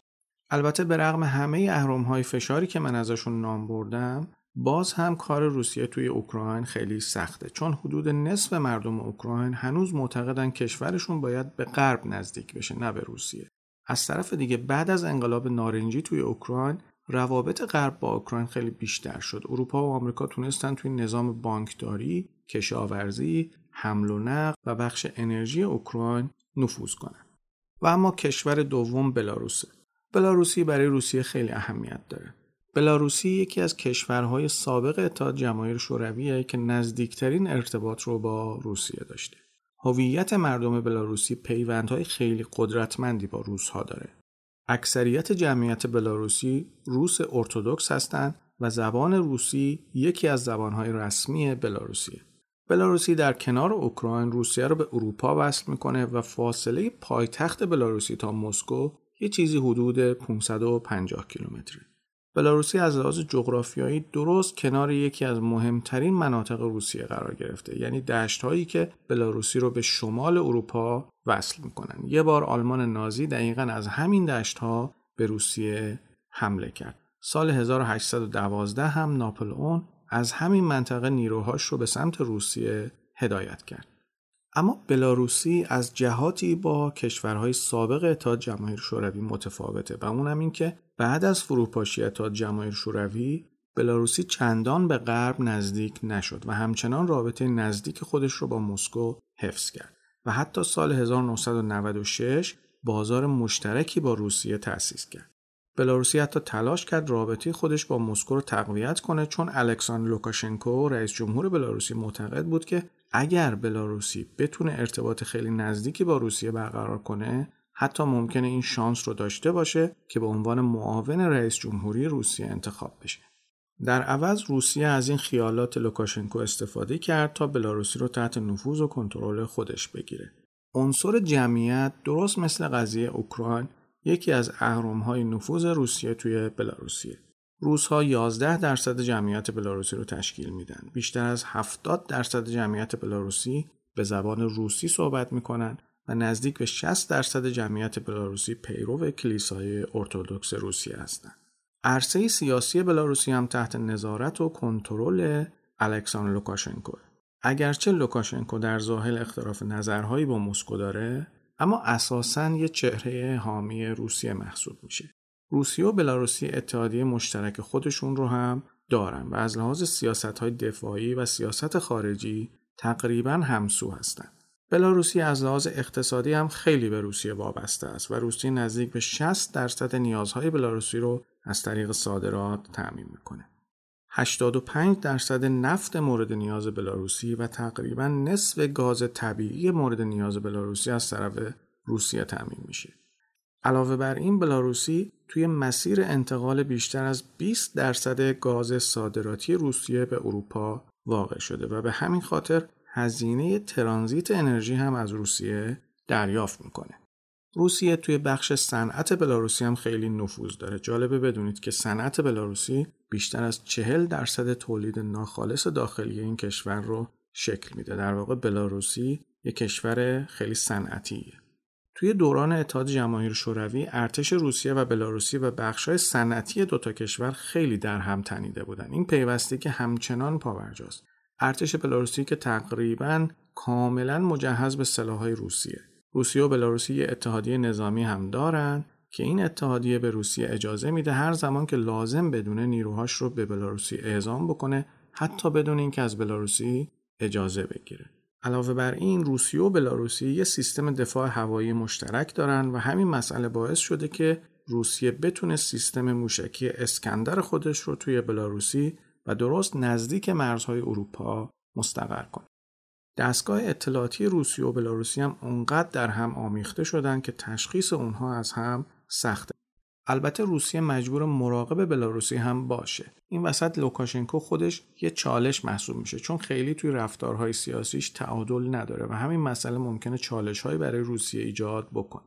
البته به رغم همه اهرم‌های فشاری که من ازشون نام بردم، باز هم کار روسیه توی اوکراین خیلی سخته، چون حدود نصف مردم اوکراین هنوز معتقدن کشورشون باید به غرب نزدیک بشه نه به روسیه. از طرف دیگه بعد از انقلاب نارنجی توی اوکراین روابط غرب با اوکراین خیلی بیشتر شد. اروپا و آمریکا تونستن توی نظام بانکداری، کشاورزی، حمل و نقل و بخش انرژی اوکراین نفوذ کنن. و اما کشور دوم بلاروسه. بلاروسی برای روسیه خیلی اهمیت داره. بلاروسی یکی از کشورهای سابق اتحاد جماهیر شورویه که نزدیکترین ارتباط رو با روسیه داشته. هویت مردم بلاروسی پیوندهای خیلی قدرتمندی با روس‌ها داره. اکثریت جمعیت بلاروسی روس ارتدوکس هستند و زبان روسی یکی از زبانهای رسمی بلاروسیه. بلاروسی در کنار اوکراین روسیه رو به اروپا وصل میکنه و فاصله پایتخت بلاروسی تا مسکو یه چیزی حدود پانصد و پنجاه کیلومتره. بلاروسی از لحاظ جغرافیایی درست کنار یکی از مهمترین مناطق روسیه قرار گرفته، یعنی دشت‌هایی که بلاروسی رو به شمال اروپا وصل می‌کنن. یه بار آلمان نازی دقیقاً از همین دشت‌ها به روسیه حمله کرد. سال هزار و هشتصد و دوازده هم ناپلئون از همین منطقه نیروهاش رو به سمت روسیه هدایت کرد. اما بلاروسی از جهاتی با کشورهای سابق اتحاد جماهیر شوروی متفاوته و اونم این که بعد از فروپاشی اتحاد جماهیر شوروی بلاروسی چندان به غرب نزدیک نشد و همچنان رابطه نزدیک خودش رو با مسکو حفظ کرد و حتی سال هزار و نهصد و نود و شش بازار مشترکی با روسیه تأسیس کرد. بلاروسی حتی تلاش کرد رابطه خودش با مسکو رو تقویت کنه، چون الکساندر لوکاشنکو رئیس جمهور بلاروسی معتقد بود که اگر بلاروسی بتونه ارتباط خیلی نزدیکی با روسیه برقرار کنه، حتی ممکنه این شانس رو داشته باشه که به عنوان معاون رئیس جمهوری روسیه انتخاب بشه. در عوض روسیه از این خیالات لوکاشنکو استفاده کرد تا بلاروسی رو تحت نفوذ و کنترل خودش بگیره. عنصر جمعیت درست مثل قضیه اوکراین یکی از اهرم‌های نفوذ روسیه توی بلاروسیه. روس‌ها یازده درصد جمعیت بلاروسی رو تشکیل میدن. بیشتر از هفتاد درصد جمعیت بلاروسی به زبان روسی صحبت میکنن و نزدیک به شصت درصد جمعیت بلاروسی پیرو کلیسای ارتدوکس روسیه هستند. عرصه سیاسی بلاروسی هم تحت نظارت و کنترل الکساندر لوکاشنکو. اگرچه لوکاشنکو در ظاهر اختلاف نظرهایی با مسکو داره، اما اساساً یه چهره حامی روسیه محسوب میشه. روسیه و بلاروسی اتحادیه مشترک خودشون رو هم دارن و از لحاظ سیاست‌های دفاعی و سیاست خارجی تقریباً همسو هستن. بلاروسی از لحاظ اقتصادی هم خیلی به روسیه وابسته است و روسیه نزدیک به شصت درصد نیازهای بلاروسی رو از طریق صادرات تامین میکنه. هشتاد و پنج درصد نفت مورد نیاز بلاروسی و تقریباً نصف گاز طبیعی مورد نیاز بلاروسی از طرف روسیه تامین میشه. علاوه بر این بلاروسی توی مسیر انتقال بیشتر از بیست درصد گاز صادراتی روسیه به اروپا واقع شده و به همین خاطر هزینه ترانزیت انرژی هم از روسیه دریافت میکنه. روسیه توی بخش صنعت بلاروسی هم خیلی نفوذ داره. جالبه بدونید که صنعت بلاروسی بیشتر از چهل درصد تولید ناخالص داخلی این کشور رو شکل میده. در واقع بلاروسی یک کشور خیلی صنعتیه. توی دوران اتحاد جماهیر شوروی ارتش روسیه و بلاروسی و بخش‌های صنعتی دوتا کشور خیلی در هم تنیده بودن. این پیوستگی که همچنان پابرجاست. ارتش بلاروسی که تقریباً کاملاً مجهز به سلاح‌های روسیه. روسیه و بلاروسی یه اتحادیه نظامی هم دارن که این اتحادیه به روسیه اجازه میده هر زمان که لازم بدونه نیروهاش رو به بلاروسی اعزام بکنه، حتی بدون اینکه از بلاروسی اجازه بگیره. علاوه بر این روسیه و بلاروسی یه سیستم دفاع هوایی مشترک دارن و همین مسئله باعث شده که روسیه بتونه سیستم موشکی اسکندر خودش رو توی بلاروسی و درست نزدیک مرزهای اروپا مستقر کنه. دستگاه اطلاعاتی روسیه و بلاروسی هم اونقدر در هم آمیخته شدن که تشخیص اونها از هم سخته. البته روسیه مجبور مراقب بلاروسی هم باشه. این وسط لوکاشنکو خودش یه چالش محسوب میشه، چون خیلی توی رفتارهای سیاسیش تعادل نداره و همین مسئله ممکنه چالش‌هایی برای روسیه ایجاد بکنه.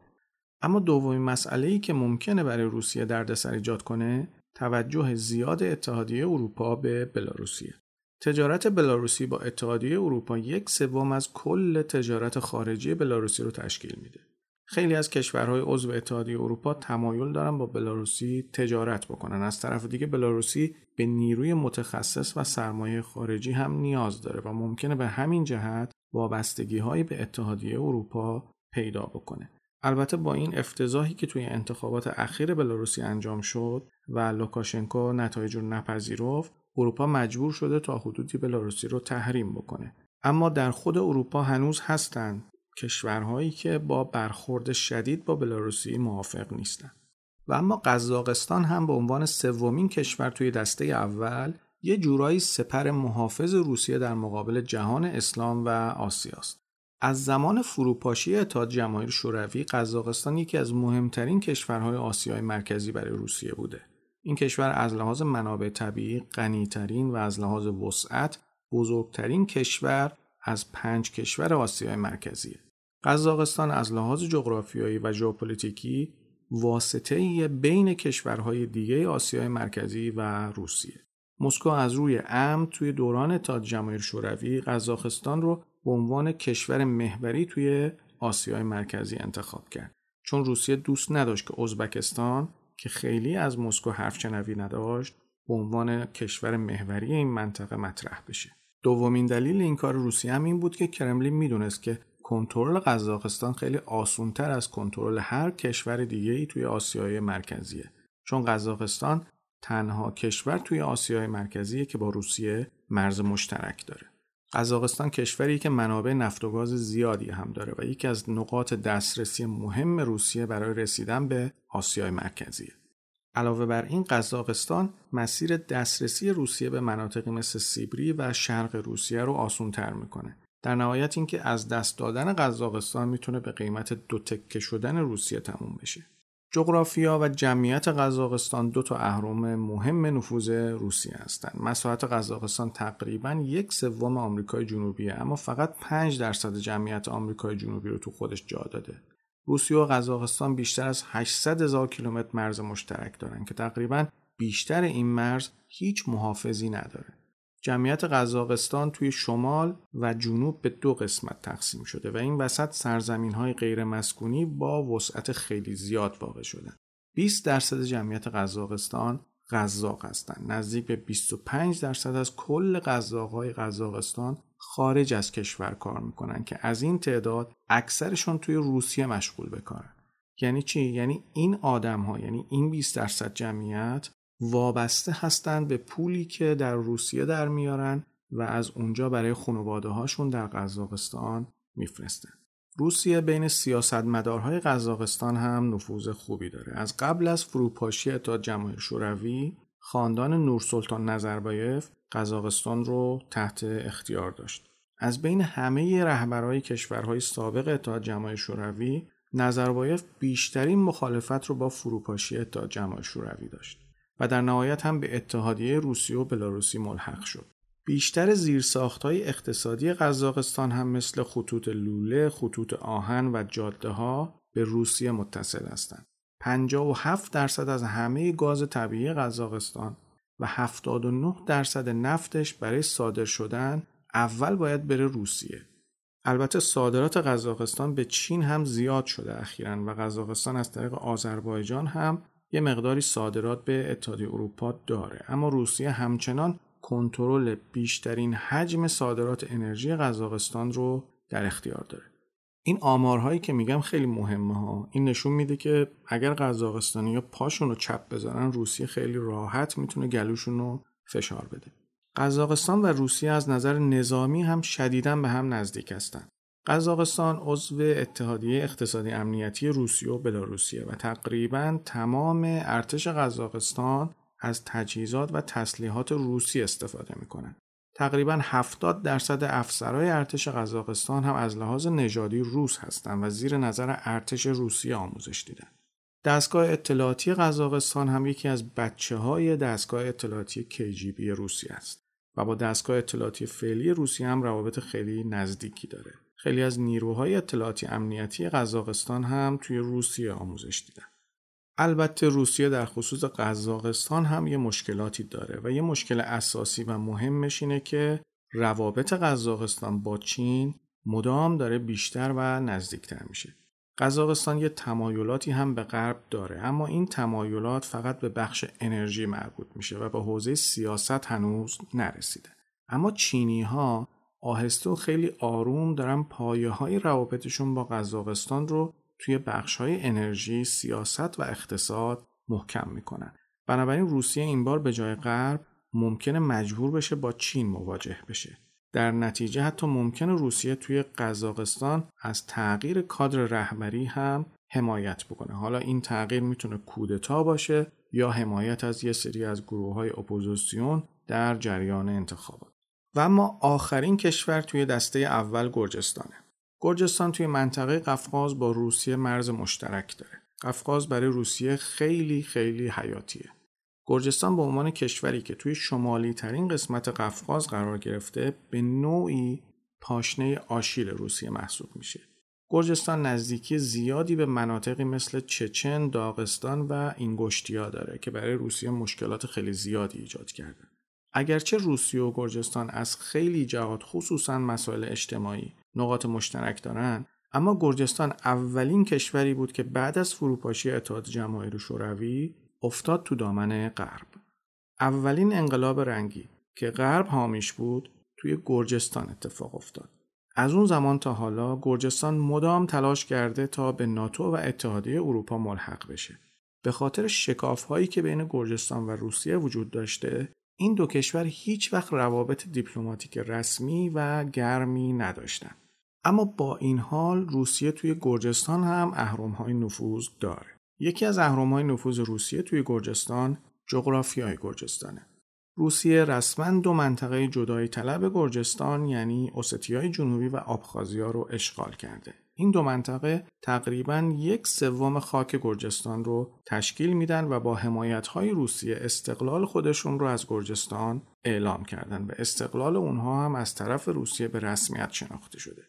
اما دومین مسئله‌ای که ممکنه برای روسیه دردسر ایجاد کنه، توجه زیاد اتحادیه اروپا به بلاروسیه. تجارت بلاروسی با اتحادیه اروپا یک سوم از کل تجارت خارجی بلاروسی رو تشکیل میده. خیلی از کشورهای عضو اتحادیه اروپا تمایل دارن با بلاروسی تجارت بکنن. از طرف دیگه بلاروسی به نیروی متخصص و سرمایه خارجی هم نیاز داره و ممکنه به همین جهت وابستگی‌هایی به اتحادیه اروپا پیدا بکنه. البته با این افتضاحی که توی انتخابات اخیر بلاروسی انجام شد و لوکاشنکو نتایج رو نپذیرفت، اروپا مجبور شده تا حدودی بلاروسی رو تحریم بکنه. اما در خود اروپا هنوز هستن کشورهایی که با برخورد شدید با بلاروسی موافق نیستن. و اما قزاقستان هم به عنوان سومین کشور توی دسته اول یه جورایی سپر محافظ روسیه در مقابل جهان اسلام و آسیاست. از زمان فروپاشی اتحاد جماهیر شوروی، قزاقستان یکی از مهمترین کشورهای آسیای مرکزی برای روسیه بوده. این کشور از لحاظ منابع طبیعی غنی‌ترین و از لحاظ وسعت بزرگترین کشور از پنج کشور آسیای مرکزیه. قزاقستان از لحاظ جغرافیایی و ژئوپلیتیکی واسطه‌ای بین کشورهای دیگه آسیای مرکزی و روسیه. مسکو از روی عمد توی دوران اتحاد جماهیر شوروی قزاقستان رو به عنوان کشور محوری توی آسیای مرکزی انتخاب کرد، چون روسیه دوست نداشت که ازبکستان که خیلی از مسکو حرف شنوی نداشت به عنوان کشور محوری این منطقه مطرح بشه. دومین دلیل این کار روسیه هم این بود که کرملین میدونست که کنترل قزاقستان خیلی آسان‌تر از کنترل هر کشور دیگه‌ای توی آسیای مرکزیه، چون قزاقستان تنها کشور توی آسیای مرکزیه که با روسیه مرز مشترک داره. قزاقستان کشوری که منابع نفت و گاز زیادی هم داره و یکی از نقاط دسترسی مهم روسیه برای رسیدن به آسیای مرکزیه. علاوه بر این، قزاقستان مسیر دسترسی روسیه به مناطقی مثل سیبری و شرق روسیه رو آسان‌تر میکنه. در نهایت اینکه از دست دادن قزاقستان میتونه به قیمت دو تکه شدن روسیه تموم بشه. جغرافیا و جمعیت قزاقستان دو تا اهرم مهم نفوذ روسیه هستند. مساحت قزاقستان تقریباً یک سوم آمریکای جنوبیه، اما فقط پنج درصد جمعیت آمریکای جنوبی رو تو خودش جا داده. روسیه و قزاقستان بیشتر از هشتصد هزار کیلومتر مرز مشترک دارن که تقریباً بیشتر این مرز هیچ محافظی نداره. جمعیت قزاقستان توی شمال و جنوب به دو قسمت تقسیم شده و این وسط سرزمین‌های غیرمسکونی با وسعت خیلی زیاد واقع شدن. بیست درصد جمعیت قزاقستان قزاق هستند. نزدیک به بیست و پنج درصد از کل قزاق‌های قزاقستان خارج از کشور کار میکنن که از این تعداد اکثرشون توی روسیه مشغول به کارن. یعنی چی؟ یعنی این آدم‌ها، یعنی این بیست درصد جمعیت وابسته هستند به پولی که در روسیه در میارن و از اونجا برای خانواده هاشون در قزاقستان میفرستن. روسیه بین سیاستمدارهای قزاقستان هم نفوذ خوبی داره. از قبل از فروپاشی اتحاد جماهیر شوروی، خاندان نورسلطان نظربایف قزاقستان رو تحت اختیار داشت. از بین همه رهبرهای کشورهای سابق اتحاد جماهیر شوروی، نظربایف بیشترین مخالفت رو با فروپاشی اتحاد جماهیر شوروی داشت و در نهایت هم به اتحادیه روسیه و بلاروسی ملحق شد. بیشتر زیرساخت‌های اقتصادی قزاقستان هم مثل خطوط لوله، خطوط آهن و جاده‌ها به روسیه متصل هستند. پنجاه و هفت درصد از همه گاز طبیعی قزاقستان و هفتاد و نه درصد نفتش برای صادر شدن اول باید بره روسیه. البته صادرات قزاقستان به چین هم زیاد شده اخیراً و قزاقستان از طریق آذربایجان هم یه مقداری صادرات به اتحادیه اروپا داره، اما روسیه همچنان کنترل بیشترین حجم صادرات انرژی قزاقستان رو در اختیار داره. این آمارهایی که میگم خیلی مهمه ها. این نشون میده که اگر قزاقستانی‌ها پاشون رو چپ بذارن، روسیه خیلی راحت میتونه گلوشون رو فشار بده. قزاقستان و روسیه از نظر نظامی هم شدیداً به هم نزدیک هستن. قزاقستان عضو اتحادیه اقتصادی امنیتی روسیه و بلاروسیه و تقریباً تمام ارتش قزاقستان از تجهیزات و تسلیحات روسی استفاده میکنن. تقریباً هفتاد درصد افسرهای ارتش قزاقستان هم از لحاظ نژادی روس هستند و زیر نظر ارتش روسیه آموزش دیدن. دستگاه اطلاعاتی قزاقستان هم یکی از بچه‌های دستگاه اطلاعاتی کی جی بی روسیه است و با دستگاه اطلاعاتی فعلی روسیه هم روابط خیلی نزدیکی داره. خیلی از نیروهای اطلاعاتی امنیتی قزاقستان هم توی روسیه آموزش دیدن. البته روسیه در خصوص قزاقستان هم یه مشکلاتی داره و یه مشکل اساسی و مهمش اینه که روابط قزاقستان با چین مدام داره بیشتر و نزدیکتر میشه. قزاقستان یه تمایلاتی هم به غرب داره، اما این تمایلات فقط به بخش انرژی مربوط میشه و به حوزه سیاست هنوز نرسیده. اما چینی‌ها آهسته و خیلی آروم دارن پایه‌های روابطشون با قزاقستان رو توی بخش‌های انرژی، سیاست و اقتصاد محکم میکنن. بنابراین روسیه این بار به جای غرب ممکنه مجبور بشه با چین مواجه بشه. در نتیجه حتی ممکنه روسیه توی قزاقستان از تغییر کادر رهبری هم حمایت بکنه. حالا این تغییر میتونه کودتا باشه یا حمایت از یه سری از گروه‌های اپوزیسیون در جریان انتخابات. و اما آخرین کشور توی دسته اول گرجستانه. گرجستان توی منطقه قفقاز با روسیه مرز مشترک داره. قفقاز برای روسیه خیلی خیلی حیاتیه. گرجستان به عنوان کشوری که توی شمالی ترین قسمت قفقاز قرار گرفته به نوعی پاشنه آشیل روسیه محسوب میشه. گرجستان نزدیکی زیادی به مناطقی مثل چچن، داغستان و اینگوشتیا داره که برای روسیه مشکلات خیلی زیادی ایجاد کرده. اگرچه روسیه و گرجستان از خیلی جهات خصوصاً مسائل اجتماعی نقاط مشترک دارن، اما گرجستان اولین کشوری بود که بعد از فروپاشی اتحاد جماهیر شوروی افتاد تو دامن غرب. اولین انقلاب رنگی که غرب حامیش بود توی گرجستان اتفاق افتاد. از اون زمان تا حالا گرجستان مدام تلاش کرده تا به ناتو و اتحادیه اروپا ملحق بشه. به خاطر شکاف‌هایی که بین گرجستان و روسیه وجود داشته، این دو کشور هیچ وقت روابط دیپلماتیک رسمی و گرمی نداشتن. اما با این حال روسیه توی گرجستان هم اهرم‌های نفوذ داره. یکی از اهرم‌های نفوذ روسیه توی گرجستان جغرافیای گرجستانه. روسیه رسما دو منطقه جدایی طلب گرجستان یعنی اوستیای جنوبی و آبخازیا رو اشغال کرده. این دو منطقه تقریباً یک سوم خاک گرجستان رو تشکیل میدن و با حمایت‌های روسیه استقلال خودشون رو از گرجستان اعلام کردن و استقلال اونها هم از طرف روسیه به رسمیت شناخته شده.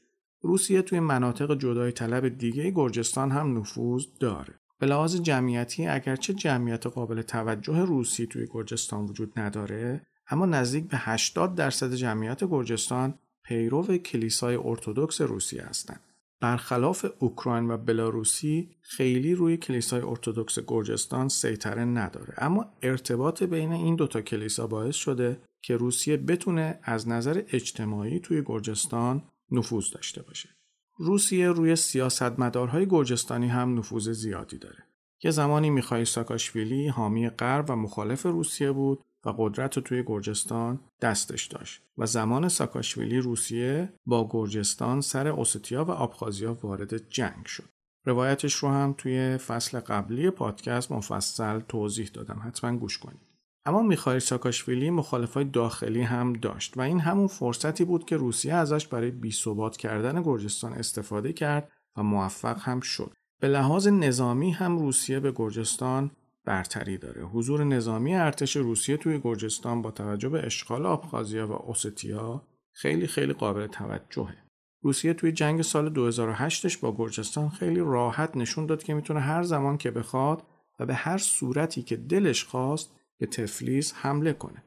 روسیه توی مناطق جدایی طلب دیگه گرجستان هم نفوذ داره. به لحاظ جمعیتی اگرچه جمعیت قابل توجه روسی توی گرجستان وجود نداره، اما نزدیک به هشتاد درصد جمعیت گرجستان پیرو کلیسای ارتدوکس روسیه هستند. برخلاف اوکراین و بلاروسی خیلی روی کلیسای ارتدوکس گرجستان سیطره نداره، اما ارتباط بین این دوتا کلیسا باعث شده که روسیه بتونه از نظر اجتماعی توی گرجستان نفوذ داشته باشه. روسیه روی سیاستمدارهای گرجستانی هم نفوذ زیادی داره. یه زمانی میخائیل ساکاشویلی حامی غرب و مخالف روسیه بود و قدرت رو توی گرجستان دستش داشت و زمان ساکاشویلی روسیه با گرجستان سر اوستیا و آبخازیا وارد جنگ شد. روایتش رو هم توی فصل قبلی پادکست مفصل توضیح دادم، حتما گوش کنید. اما میخائیل ساکاشویلی مخالفای داخلی هم داشت و این همون فرصتی بود که روسیه ازش برای بی‌ثبات کردن گرجستان استفاده کرد و موفق هم شد. به لحاظ نظامی هم روسیه به گرجستان برتری داره. حضور نظامی ارتش روسیه توی گرجستان با توجه به اشغال آبخازیا و اوستیا خیلی خیلی قابل توجهه. روسیه توی جنگ سال دو هزار و هشتش با گرجستان خیلی راحت نشون داد که میتونه هر زمان که بخواد و به هر صورتی که دلش خواست به تفلیس حمله کنه.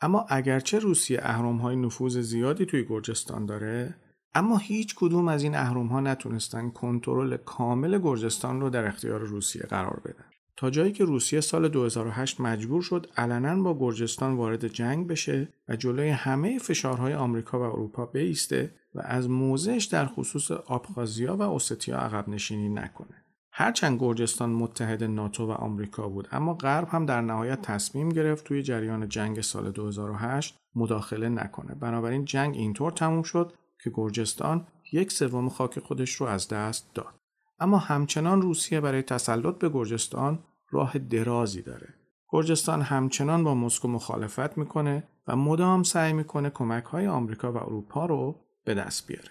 اما اگرچه روسیه اهرم‌های نفوذ زیادی توی گرجستان داره، اما هیچ کدوم از این اهرم‌ها نتونستن کنترل کامل گرجستان رو در اختیار روسیه قرار بدن. تا جایی که روسیه سال دو هزار و هشت مجبور شد علناً با گرجستان وارد جنگ بشه و جلوی همه فشارهای آمریکا و اروپا بایسته و از موضعش در خصوص آبخازیا و اوستیا عقب نشینی نکنه. هرچند گرجستان متحد ناتو و آمریکا بود، اما غرب هم در نهایت تصمیم گرفت توی جریان جنگ سال دو هزار و هشت مداخله نکنه. بنابراین جنگ اینطور تموم شد که گرجستان یک سوم خاک خودش رو از دست داد. اما همچنان روسیه برای تسلط به گرجستان راه درازی داره. گرجستان همچنان با مسکو مخالفت میکنه و مدام سعی میکنه کمک‌های آمریکا و اروپا رو به دست بیاره.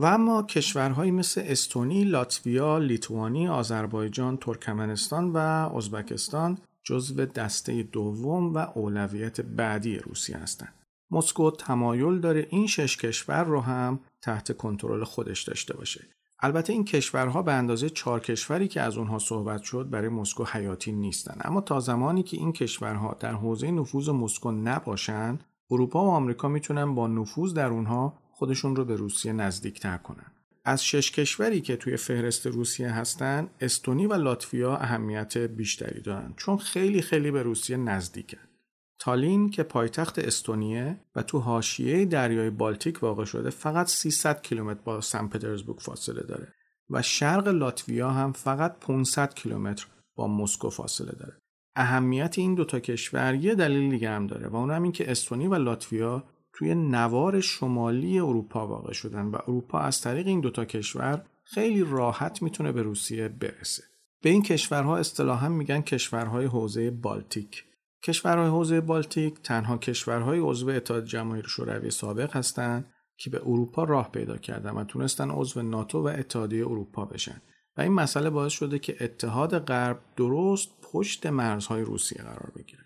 و اما کشورهایی مثل استونی، لاتویا، لیتوانی، آذربایجان، ترکمنستان و ازبکستان جزو دسته دوم و اولویت بعدی روسیه هستند. مسکو تمایل داره این شش کشور رو هم تحت کنترل خودش داشته باشه. البته این کشورها به اندازه چهار کشوری که از اونها صحبت شد برای مسکو حیاتی نیستن، اما تا زمانی که این کشورها در حوزه نفوذ مسکو نباشن، اروپا و آمریکا میتونن با نفوذ در اونها خودشون رو به روسیه نزدیک‌تر کنن. از شش کشوری که توی فهرست روسیه هستن، استونی و لاتویا اهمیت بیشتری دارن چون خیلی خیلی به روسیه نزدیکن. تالین که پایتخت استونیه و تو حاشیه دریای بالتیک واقع شده فقط سیصد کیلومتر با سن پترزبورگ فاصله داره و شرق لاتویا هم فقط پانصد کیلومتر با مسکو فاصله داره. اهمیت این دوتا کشور یه دلیل دیگه هم داره و اون هم این که استونی و لاتویا توی نوار شمالی اروپا واقع شدن و اروپا از طریق این دوتا کشور خیلی راحت میتونه به روسیه برسه. به این کشورها اصطلاحاً میگن کشورهای حوزه بالتیک. کشورهای حوزه بالتیک تنها کشورهای عضو اتحاد جماهیر شوروی سابق هستند که به اروپا راه پیدا کردن و تونستن عضو ناتو و اتحادیه اروپا بشن و این مسئله باعث شده که اتحاد غرب درست پشت مرزهای روسیه قرار بگیره.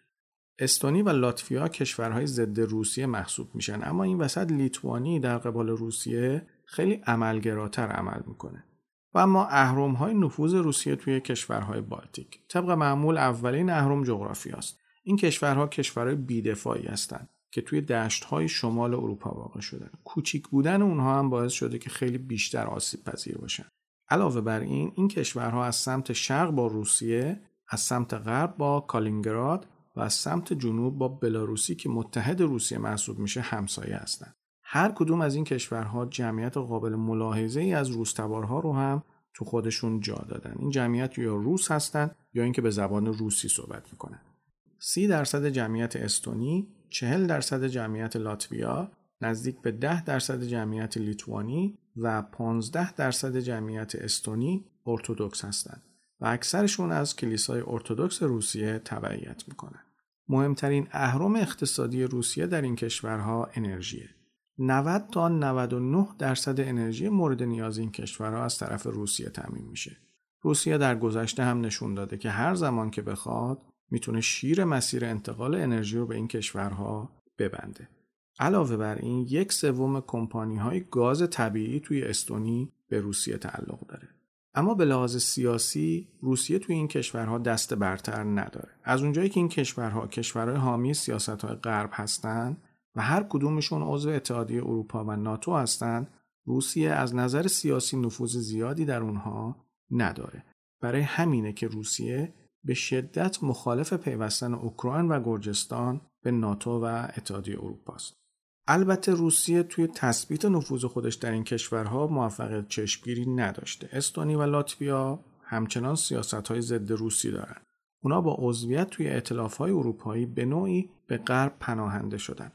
استونی و لاتویا کشورهای ضد روسیه محسوب میشن، اما این وسط لیتوانی در قبال روسیه خیلی عملگراتر عمل میکنه. و اما اهرم‌های نفوذ روسیه توی کشورهای بالتیک طبق معمول اولین اهرم جغرافیاست. این کشورها کشورهای بی‌دفاعی هستند که توی دشت‌های شمال اروپا واقع شدن. کوچیک بودن اونها هم باعث شده که خیلی بیشتر آسیب پذیر باشن. علاوه بر این، این کشورها از سمت شرق با روسیه، از سمت غرب با کالینگراد و از سمت جنوب با بلاروسی که متحد روسیه محسوب میشه همسایه هستند. هر کدوم از این کشورها جمعیت قابل ملاحظه‌ای از روس‌تبارها رو هم تو خودشون جا دادن. این جمعیت یا روس هستن یا اینکه به زبان روسی صحبت میکنن. سی درصد جمعیت استونی، چهل درصد جمعیت لاتویا، نزدیک به ده درصد جمعیت لیتوانی و پانزده درصد جمعیت استونی ارتدوکس هستند و اکثرشون از کلیسای ارتدوکس روسیه تبعیت میکنن. مهمترین اهرم اقتصادی روسیه در این کشورها انرژیه. نود تا نود و نه درصد انرژی مورد نیاز این کشورها از طرف روسیه تامین میشه. روسیه در گذشته هم نشون داده که هر زمان که بخواد میتونه شیر مسیر انتقال انرژی رو به این کشورها ببنده. علاوه بر این، یک سوم کمپانی‌های گاز طبیعی توی استونی به روسیه تعلق داره. اما به لحاظ سیاسی روسیه توی این کشورها دست برتر نداره. از اونجایی که این کشورها کشورهای حامی سیاست‌های غرب هستن و هر کدومشون عضو اتحادیه اروپا و ناتو هستن، روسیه از نظر سیاسی نفوذ زیادی در اونها نداره. برای همینه که روسیه به شدت مخالف پیوستن اوکراین و گرجستان به ناتو و اتحادیه اروپا است. البته روسیه توی تثبیت نفوذ خودش در این کشورها موفقیت چشمگیری نداشته. استونی و لاتویا همچنان سیاست‌های ضد روسی دارند. اونا با عضویت توی ائتلاف‌های اروپایی به نوعی به غرب پناهنده شدن.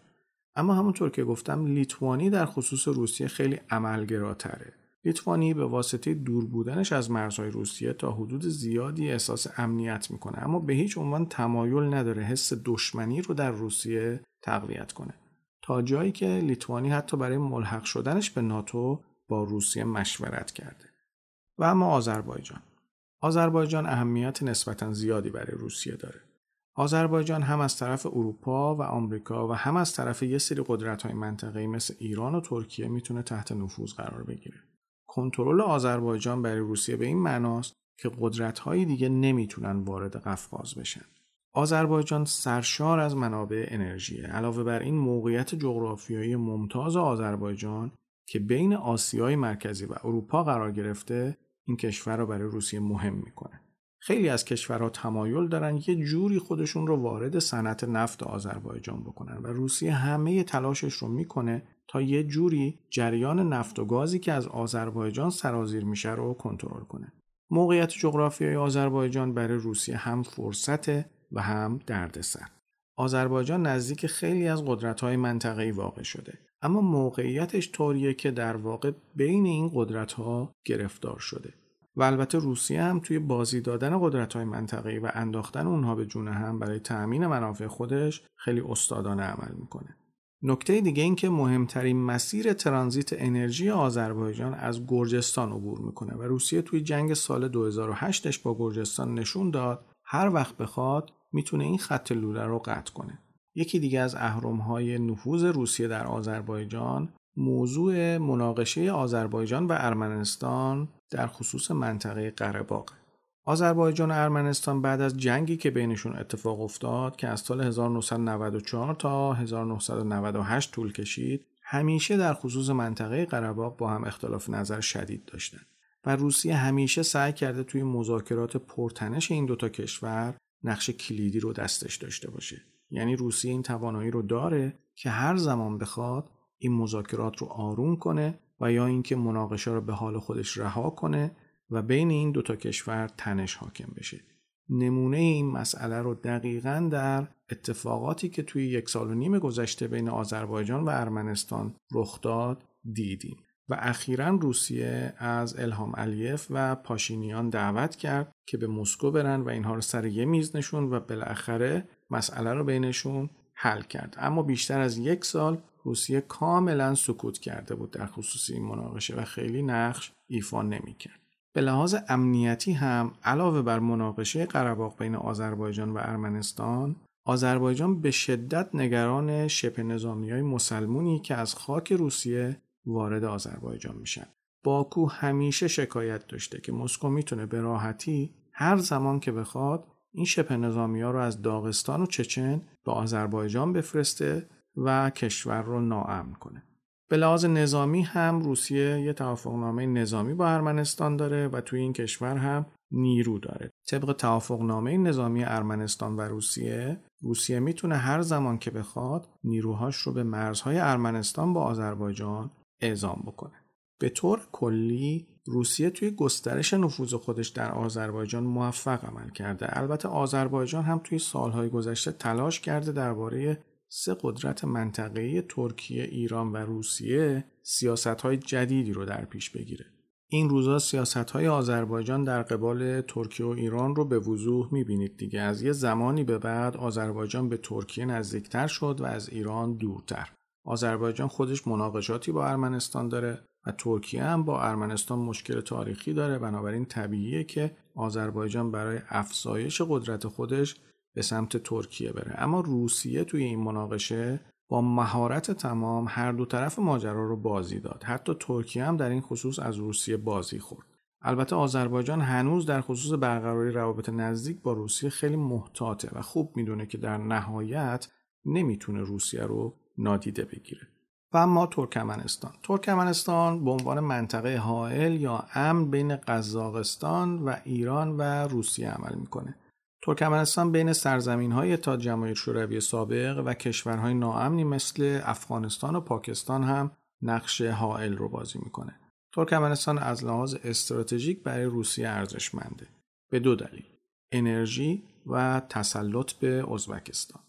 اما همونطور که گفتم، لیتوانی در خصوص روسیه خیلی عملگراتره. لیتوانی به واسطه دور بودنش از مرزهای روسیه تا حدود زیادی احساس امنیت میکنه، اما به هیچ عنوان تمایل نداره حس دشمنی رو در روسیه تقویت کنه، تا جایی که لیتوانی حتی برای ملحق شدنش به ناتو با روسیه مشورت کرده. و اما آذربایجان. آذربایجان اهمیت نسبتا زیادی برای روسیه داره. آذربایجان هم از طرف اروپا و آمریکا و هم از طرف یه سری قدرت‌های منطقه‌ای مثل ایران و ترکیه میتونه تحت نفوذ قرار بگیره. کنترل آذربایجان برای روسیه به این معناست که قدرت‌های دیگه نمیتونن وارد قفقاز بشن. آذربایجان سرشار از منابع انرژیه. علاوه بر این، موقعیت جغرافیایی ممتاز آذربایجان که بین آسیای مرکزی و اروپا قرار گرفته، این کشور رو برای روسیه مهم میکنه. خیلی از کشورها تمایل دارن یه جوری خودشون رو وارد صنعت نفت آذربایجان بکنن و روسیه همه تلاشش رو میکنه تا یه جوری جریان نفت و گازی که از آذربایجان سرازیر میشه رو کنترل کنه. موقعیت جغرافیایی آذربایجان برای روسیه هم فرصت و هم دردسر. آذربایجان نزدیک خیلی از قدرت‌های منطقه‌ای واقع شده، اما موقعیتش طوریه که در واقع بین این قدرت‌ها گرفتار شده. و البته روسیه هم توی بازی دادن قدرت‌های منطقه‌ای و انداختن اونها به جون هم برای تأمین منافع خودش خیلی استادانه عمل میکنه. نکته دیگه این که مهمترین مسیر ترانزیت انرژی آذربایجان از گرجستان عبور میکنه و روسیه توی جنگ سال دو هزار و هشتش با گرجستان نشون داد هر وقت بخواد میتونه این خط لوله رو قطع کنه. یکی دیگه از اهرم‌های نفوذ روسیه در آذربایجان موضوع مناقشه آذربایجان و ارمنستان در خصوص منطقه قره باغ. آذربایجان و ارمنستان بعد از جنگی که بینشون اتفاق افتاد که از سال هزار و نهصد و نود و چهار تا هزار و نهصد و نود و هشت طول کشید، همیشه در خصوص منطقه قره باغ با هم اختلاف نظر شدید داشتن و روسیه همیشه سعی کرده توی مذاکرات پرتنش این دوتا کشور نقش کلیدی رو دستش داشته باشه. یعنی روسیه این توانایی رو داره که هر زمان بخواد این مذاکرات رو آروم کنه و یا اینکه مناقشه رو به حال خودش رها کنه و بین این دوتا کشور تنش حاکم بشه. نمونه این مسئله رو دقیقاً در اتفاقاتی که توی یک سال و نیم گذشته بین آذربایجان و ارمنستان رخ داد دیدیم و اخیراً روسیه از الهام علیف و پاشینیان دعوت کرد که به مسکو برن و اینها رو سر یه میز نشون و بالاخره مسئله رو بینشون حل کرد. اما بیشتر از یک سال روسیه کاملاً سکوت کرده بود در خصوص این مناقشه و خیلی نقش ایفا نمی‌کرد. به لحاظ امنیتی هم علاوه بر مناقشه قره باغ بین آذربایجان و ارمنستان، آذربایجان به شدت نگران شبه نظامی‌های مسلمونی که از خاک روسیه وارد آذربایجان میشن. باکو همیشه شکایت داشته که مسکو میتونه به راحتی هر زمان که بخواد این شبه نظامی‌ها رو از داغستان و چچن به آذربایجان بفرسته و کشور رو ناامن کنه. به لحاظ نظامی هم روسیه یه توافقنامه نظامی با ارمنستان داره و توی این کشور هم نیرو داره. طبق توافقنامه نظامی ارمنستان و روسیه، روسیه میتونه هر زمان که بخواد نیروهاش رو به مرزهای ارمنستان با آذربایجان اعزام بکنه. به طور کلی روسیه توی گسترش نفوذ خودش در آذربایجان موفق عمل کرده. البته آذربایجان هم توی سالهای گذشته تلاش کرده درباره سه قدرت منطقه‌ای ترکیه، ایران و روسیه سیاست‌های جدیدی رو در پیش بگیره. این روزا سیاست‌های آذربایجان در قبال ترکیه و ایران رو به وضوح می‌بینید دیگه. از یه زمانی به بعد آذربایجان به ترکیه نزدیکتر شد و از ایران دورتر. آذربایجان خودش مناقشاتی با ارمنستان داره و ترکیه هم با ارمنستان مشکل تاریخی داره، بنابراین طبیعیه که آذربایجان برای افزایش قدرت خودش به سمت ترکیه بره. اما روسیه توی این مناقشه با مهارت تمام هر دو طرف ماجرا رو بازی داد. حتی ترکیه هم در این خصوص از روسیه بازی خورد. البته آذربایجان هنوز در خصوص برقراری روابط نزدیک با روسیه خیلی محتاطه و خوب میدونه که در نهایت نمیتونه روسیه رو نادیده بگیره. و اما ترکمنستان. ترکمنستان به عنوان منطقه حائل یا امن بین قزاقستان و ایران و روسیه عمل میکنه. ترکمنستان بین سرزمین‌های اتحاد جماهیر شوروی سابق و کشورهای ناامنی مثل افغانستان و پاکستان هم نقش حائل رو بازی می‌کنه. ترکمنستان از لحاظ استراتژیک برای روسیه ارزشمنده به دو دلیل: انرژی و تسلط به ازبکستان.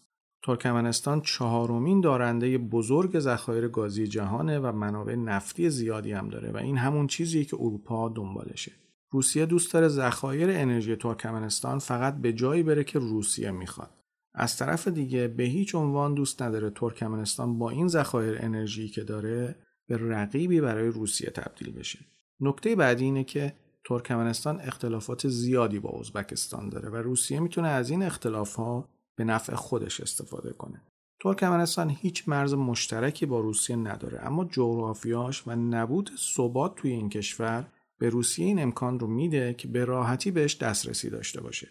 ترکمنستان چهارمین دارنده بزرگ ذخایر گازی جهانه و منابع نفتی زیادی هم داره و این همون چیزیه که اروپا دنبالشه. روسیه دوست داره ذخایر انرژی ترکمنستان فقط به جایی بره که روسیه میخواد. از طرف دیگه به هیچ عنوان دوست نداره ترکمنستان با این ذخایر انرژی که داره به رقیبی برای روسیه تبدیل بشه. نکته بعدی اینه که ترکمنستان اختلافات زیادی با ازبکستان داره و روسیه میتونه از این اختلافها به نفع خودش استفاده کنه. ترکمنستان هیچ مرز مشترکی با روسیه نداره، اما جغرافیاش و نبود ثبات توی این کشور به روسیه این امکان رو میده که به راحتی بهش دسترسی داشته باشه.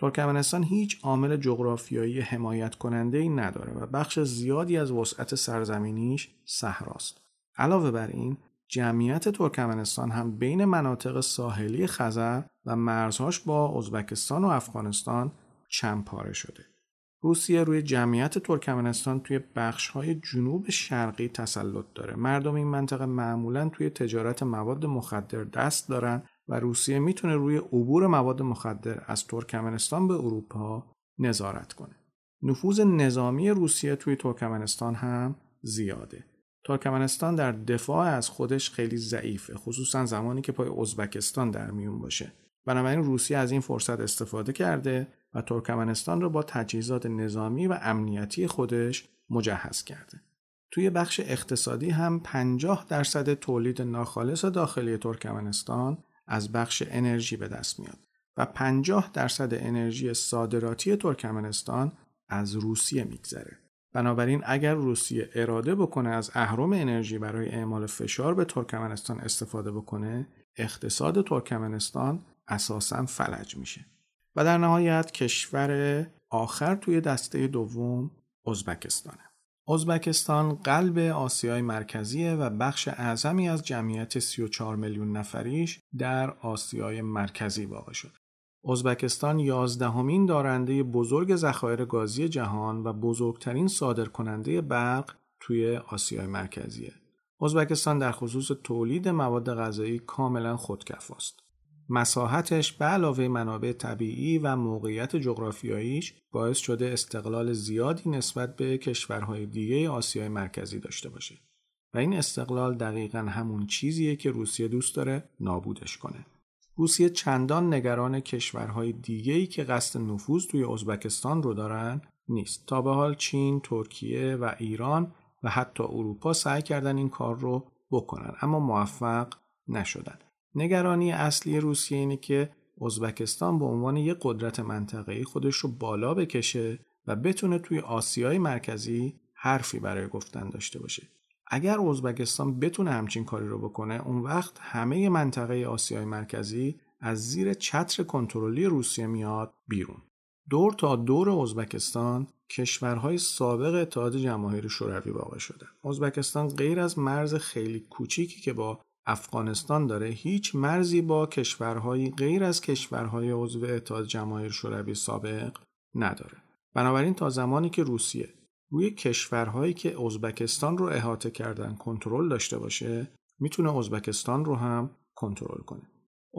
ترکمنستان هیچ عامل جغرافیایی حمایت کننده‌ای نداره و بخش زیادی از وسعت سرزمینیش صحراست. علاوه بر این، جمعیت ترکمنستان هم بین مناطق ساحلی خزر و مرزهاش با ازبکستان و افغانستان چندپاره شده. روسیه روی جمعیت ترکمنستان توی بخش‌های جنوب شرقی تسلط داره. مردم این منطقه معمولاً توی تجارت مواد مخدر دست دارن و روسیه میتونه روی عبور مواد مخدر از ترکمنستان به اروپا نظارت کنه. نفوذ نظامی روسیه توی ترکمنستان هم زیاده. ترکمنستان در دفاع از خودش خیلی ضعیفه، خصوصاً زمانی که پای ازبکستان در میون باشه. بنابراین روسیه از این فرصت استفاده کرده و ترکمنستان را با تجهیزات نظامی و امنیتی خودش مجهز کرده. توی بخش اقتصادی هم پنجاه درصد تولید ناخالص داخلی ترکمنستان از بخش انرژی به دست میاد و پنجاه درصد انرژی صادراتی ترکمنستان از روسیه میگذره. بنابراین اگر روسیه اراده بکنه از اهرم انرژی برای اعمال فشار به ترکمنستان استفاده بکنه، اقتصاد ترکمنستان اساساً فلج میشه. و در نهایت کشور آخر توی دسته دوم ازبکستانه. ازبکستان قلب آسیای مرکزیه و بخش اعظمی از جمعیت سی و چهار میلیون نفریش در آسیای مرکزی واقع شده. ازبکستان یازدهمین دارنده بزرگ ذخایر گازی جهان و بزرگترین صادرکننده برق توی آسیای مرکزیه. ازبکستان در خصوص تولید مواد غذایی کاملا خودکفاست. مساحتش به علاوه منابع طبیعی و موقعیت جغرافیاییش باعث شده استقلال زیادی نسبت به کشورهای دیگه آسیای مرکزی داشته باشه و این استقلال دقیقاً همون چیزیه که روسیه دوست داره نابودش کنه. روسیه چندان نگران کشورهای دیگه‌ای که قصد نفوذ توی ازبکستان رو دارن نیست. تا به حال چین، ترکیه و ایران و حتی اروپا سعی کردن این کار رو بکنن اما موفق نشدن. نگرانی اصلی روسیه اینه که ازبکستان به عنوان یک قدرت منطقه‌ای خودش رو بالا بکشه و بتونه توی آسیای مرکزی حرفی برای گفتن داشته باشه. اگر ازبکستان بتونه همچین کاری رو بکنه، اون وقت همه منطقه آسیای مرکزی از زیر چتر کنترلی روسیه میاد بیرون. دور تا دور ازبکستان کشورهای سابق اتحاد جماهیر شوروی واقع شدن. ازبکستان غیر از مرز خیلی کوچیکی که با افغانستان داره، هیچ مرزی با کشورهای غیر از کشورهای عضو اتحاد جماهیر شوروی سابق نداره. بنابراین تا زمانی که روسیه روی کشورهایی که ازبکستان رو احاطه کردن کنترل داشته باشه، میتونه ازبکستان رو هم کنترل کنه.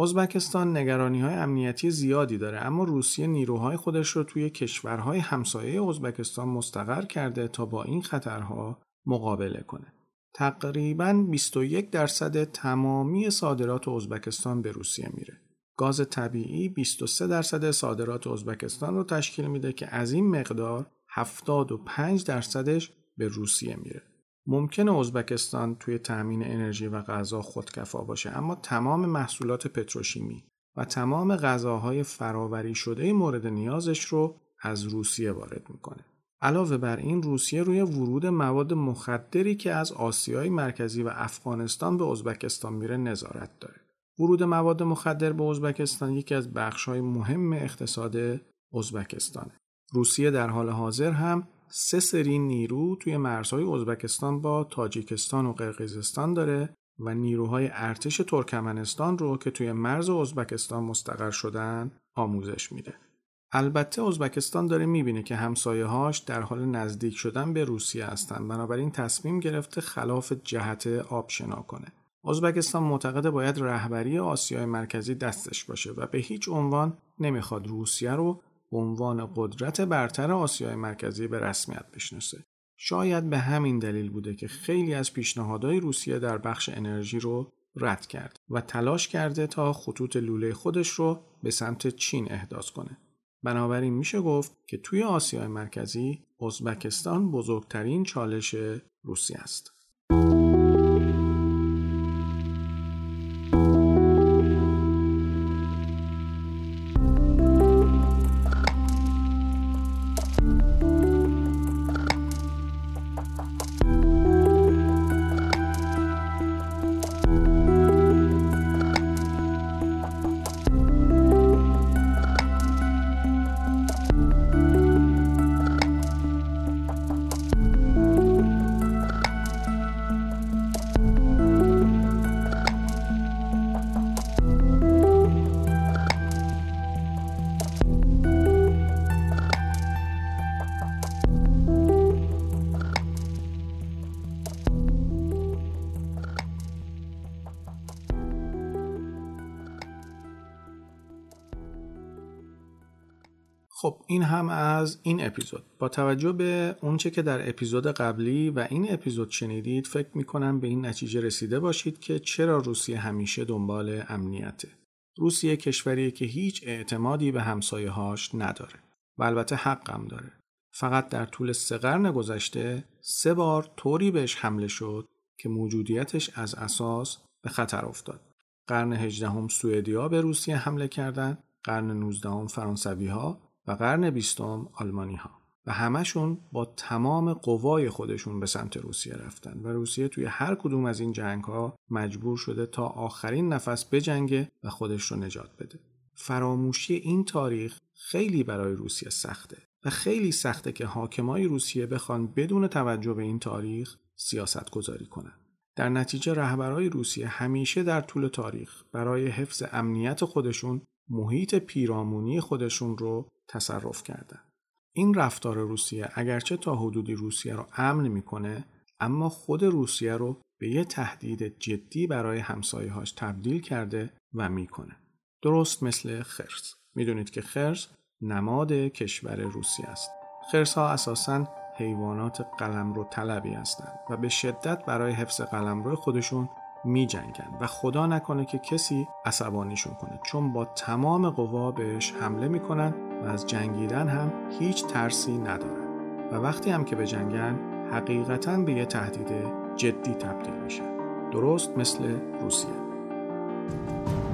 ازبکستان نگرانی‌های امنیتی زیادی داره اما روسیه نیروهای خودش رو توی کشورهای همسایه ازبکستان مستقر کرده تا با این خطرها مقابله کنه. تقریباً بیست و یک درصد تمامی صادرات ازبکستان به روسیه میره. گاز طبیعی بیست و سه درصد صادرات ازبکستان رو تشکیل میده که از این مقدار هفتاد و پنج درصدش به روسیه میره. ممکنه ازبکستان توی تامین انرژی و غذا خودکفا باشه اما تمام محصولات پتروشیمی و تمام غذاهای فراوری شده مورد نیازش رو از روسیه وارد میکنه. علاوه بر این روسیه روی ورود مواد مخدری که از آسیای مرکزی و افغانستان به ازبکستان میره نظارت داره. ورود مواد مخدر به ازبکستان یکی از بخش‌های مهم اقتصاد ازبکستانه. روسیه در حال حاضر هم سه سری نیرو توی مرزهای ازبکستان با تاجیکستان و قرقیزستان داره و نیروهای ارتش ترکمنستان رو که توی مرز ازبکستان مستقر شدن آموزش میده. البته ازبکستان داره میبینه که همسایه‌هاش در حال نزدیک شدن به روسیه هستن، بنابراین تصمیم گرفته خلاف جهت آب شنا کنه. ازبکستان معتقده باید رهبری آسیای مرکزی دستش باشه و به هیچ عنوان نمیخواد روسیه رو به عنوان قدرت برتر آسیای مرکزی به رسمیت بشناسه. شاید به همین دلیل بوده که خیلی از پیشنهادهای روسیه در بخش انرژی رو رد کرد و تلاش کرده تا خطوط لوله خودش رو به سمت چین احداث کنه. بنابراین میشه گفت که توی آسیای مرکزی ازبکستان بزرگترین چالش روسیه است. خب این هم از این اپیزود. با توجه به اونچه که در اپیزود قبلی و این اپیزود شنیدید، فکر میکنم به این نتیجه رسیده باشید که چرا روسیه همیشه دنبال امنیته. روسیه کشوریه که هیچ اعتمادی به همسایه‌هاش نداره و البته حق هم داره. فقط در طول سه قرن گذشته سه بار طوری بهش حمله شد که موجودیتش از اساس به خطر افتاد. قرن هجدهم سوئدی‌ها به روسیه حمله کردند، قرن نوزدهم فرانسوی‌ها و قرن بیستم آلمانی‌ها و همشون با تمام قوای خودشون به سمت روسیه رفتن و روسیه توی هر کدوم از این جنگ‌ها مجبور شده تا آخرین نفس بجنگه و خودش رو نجات بده. فراموشی این تاریخ خیلی برای روسیه سخته و خیلی سخته که حاکمای روسیه بخوان بدون توجه به این تاریخ سیاست گذاری کنن. در نتیجه رهبرای روسیه همیشه در طول تاریخ برای حفظ امنیت خودشون محیط پیرامونی خودشون رو تصرف کردن. این رفتار روسیه اگرچه تا حدودی روسیه رو امن میکنه، اما خود روسیه رو به یه تهدید جدی برای همسایه‌هاش تبدیل کرده و میکنه. درست مثل خرس. میدونید که خرس نماد کشور روسیه است. خرس‌ها اساساً حیوانات قلمرو طلبی هستند و به شدت برای حفظ قلمرو خودشون می‌جنگن و خدا نکنه که کسی عصبانیشون کنه، چون با تمام قوا بهش حمله میکنن و از جنگیدن هم هیچ ترسی ندارن و وقتی هم که به جنگن حقیقتاً به یه تهدید جدی تبدیل میشن. درست مثل روسیه.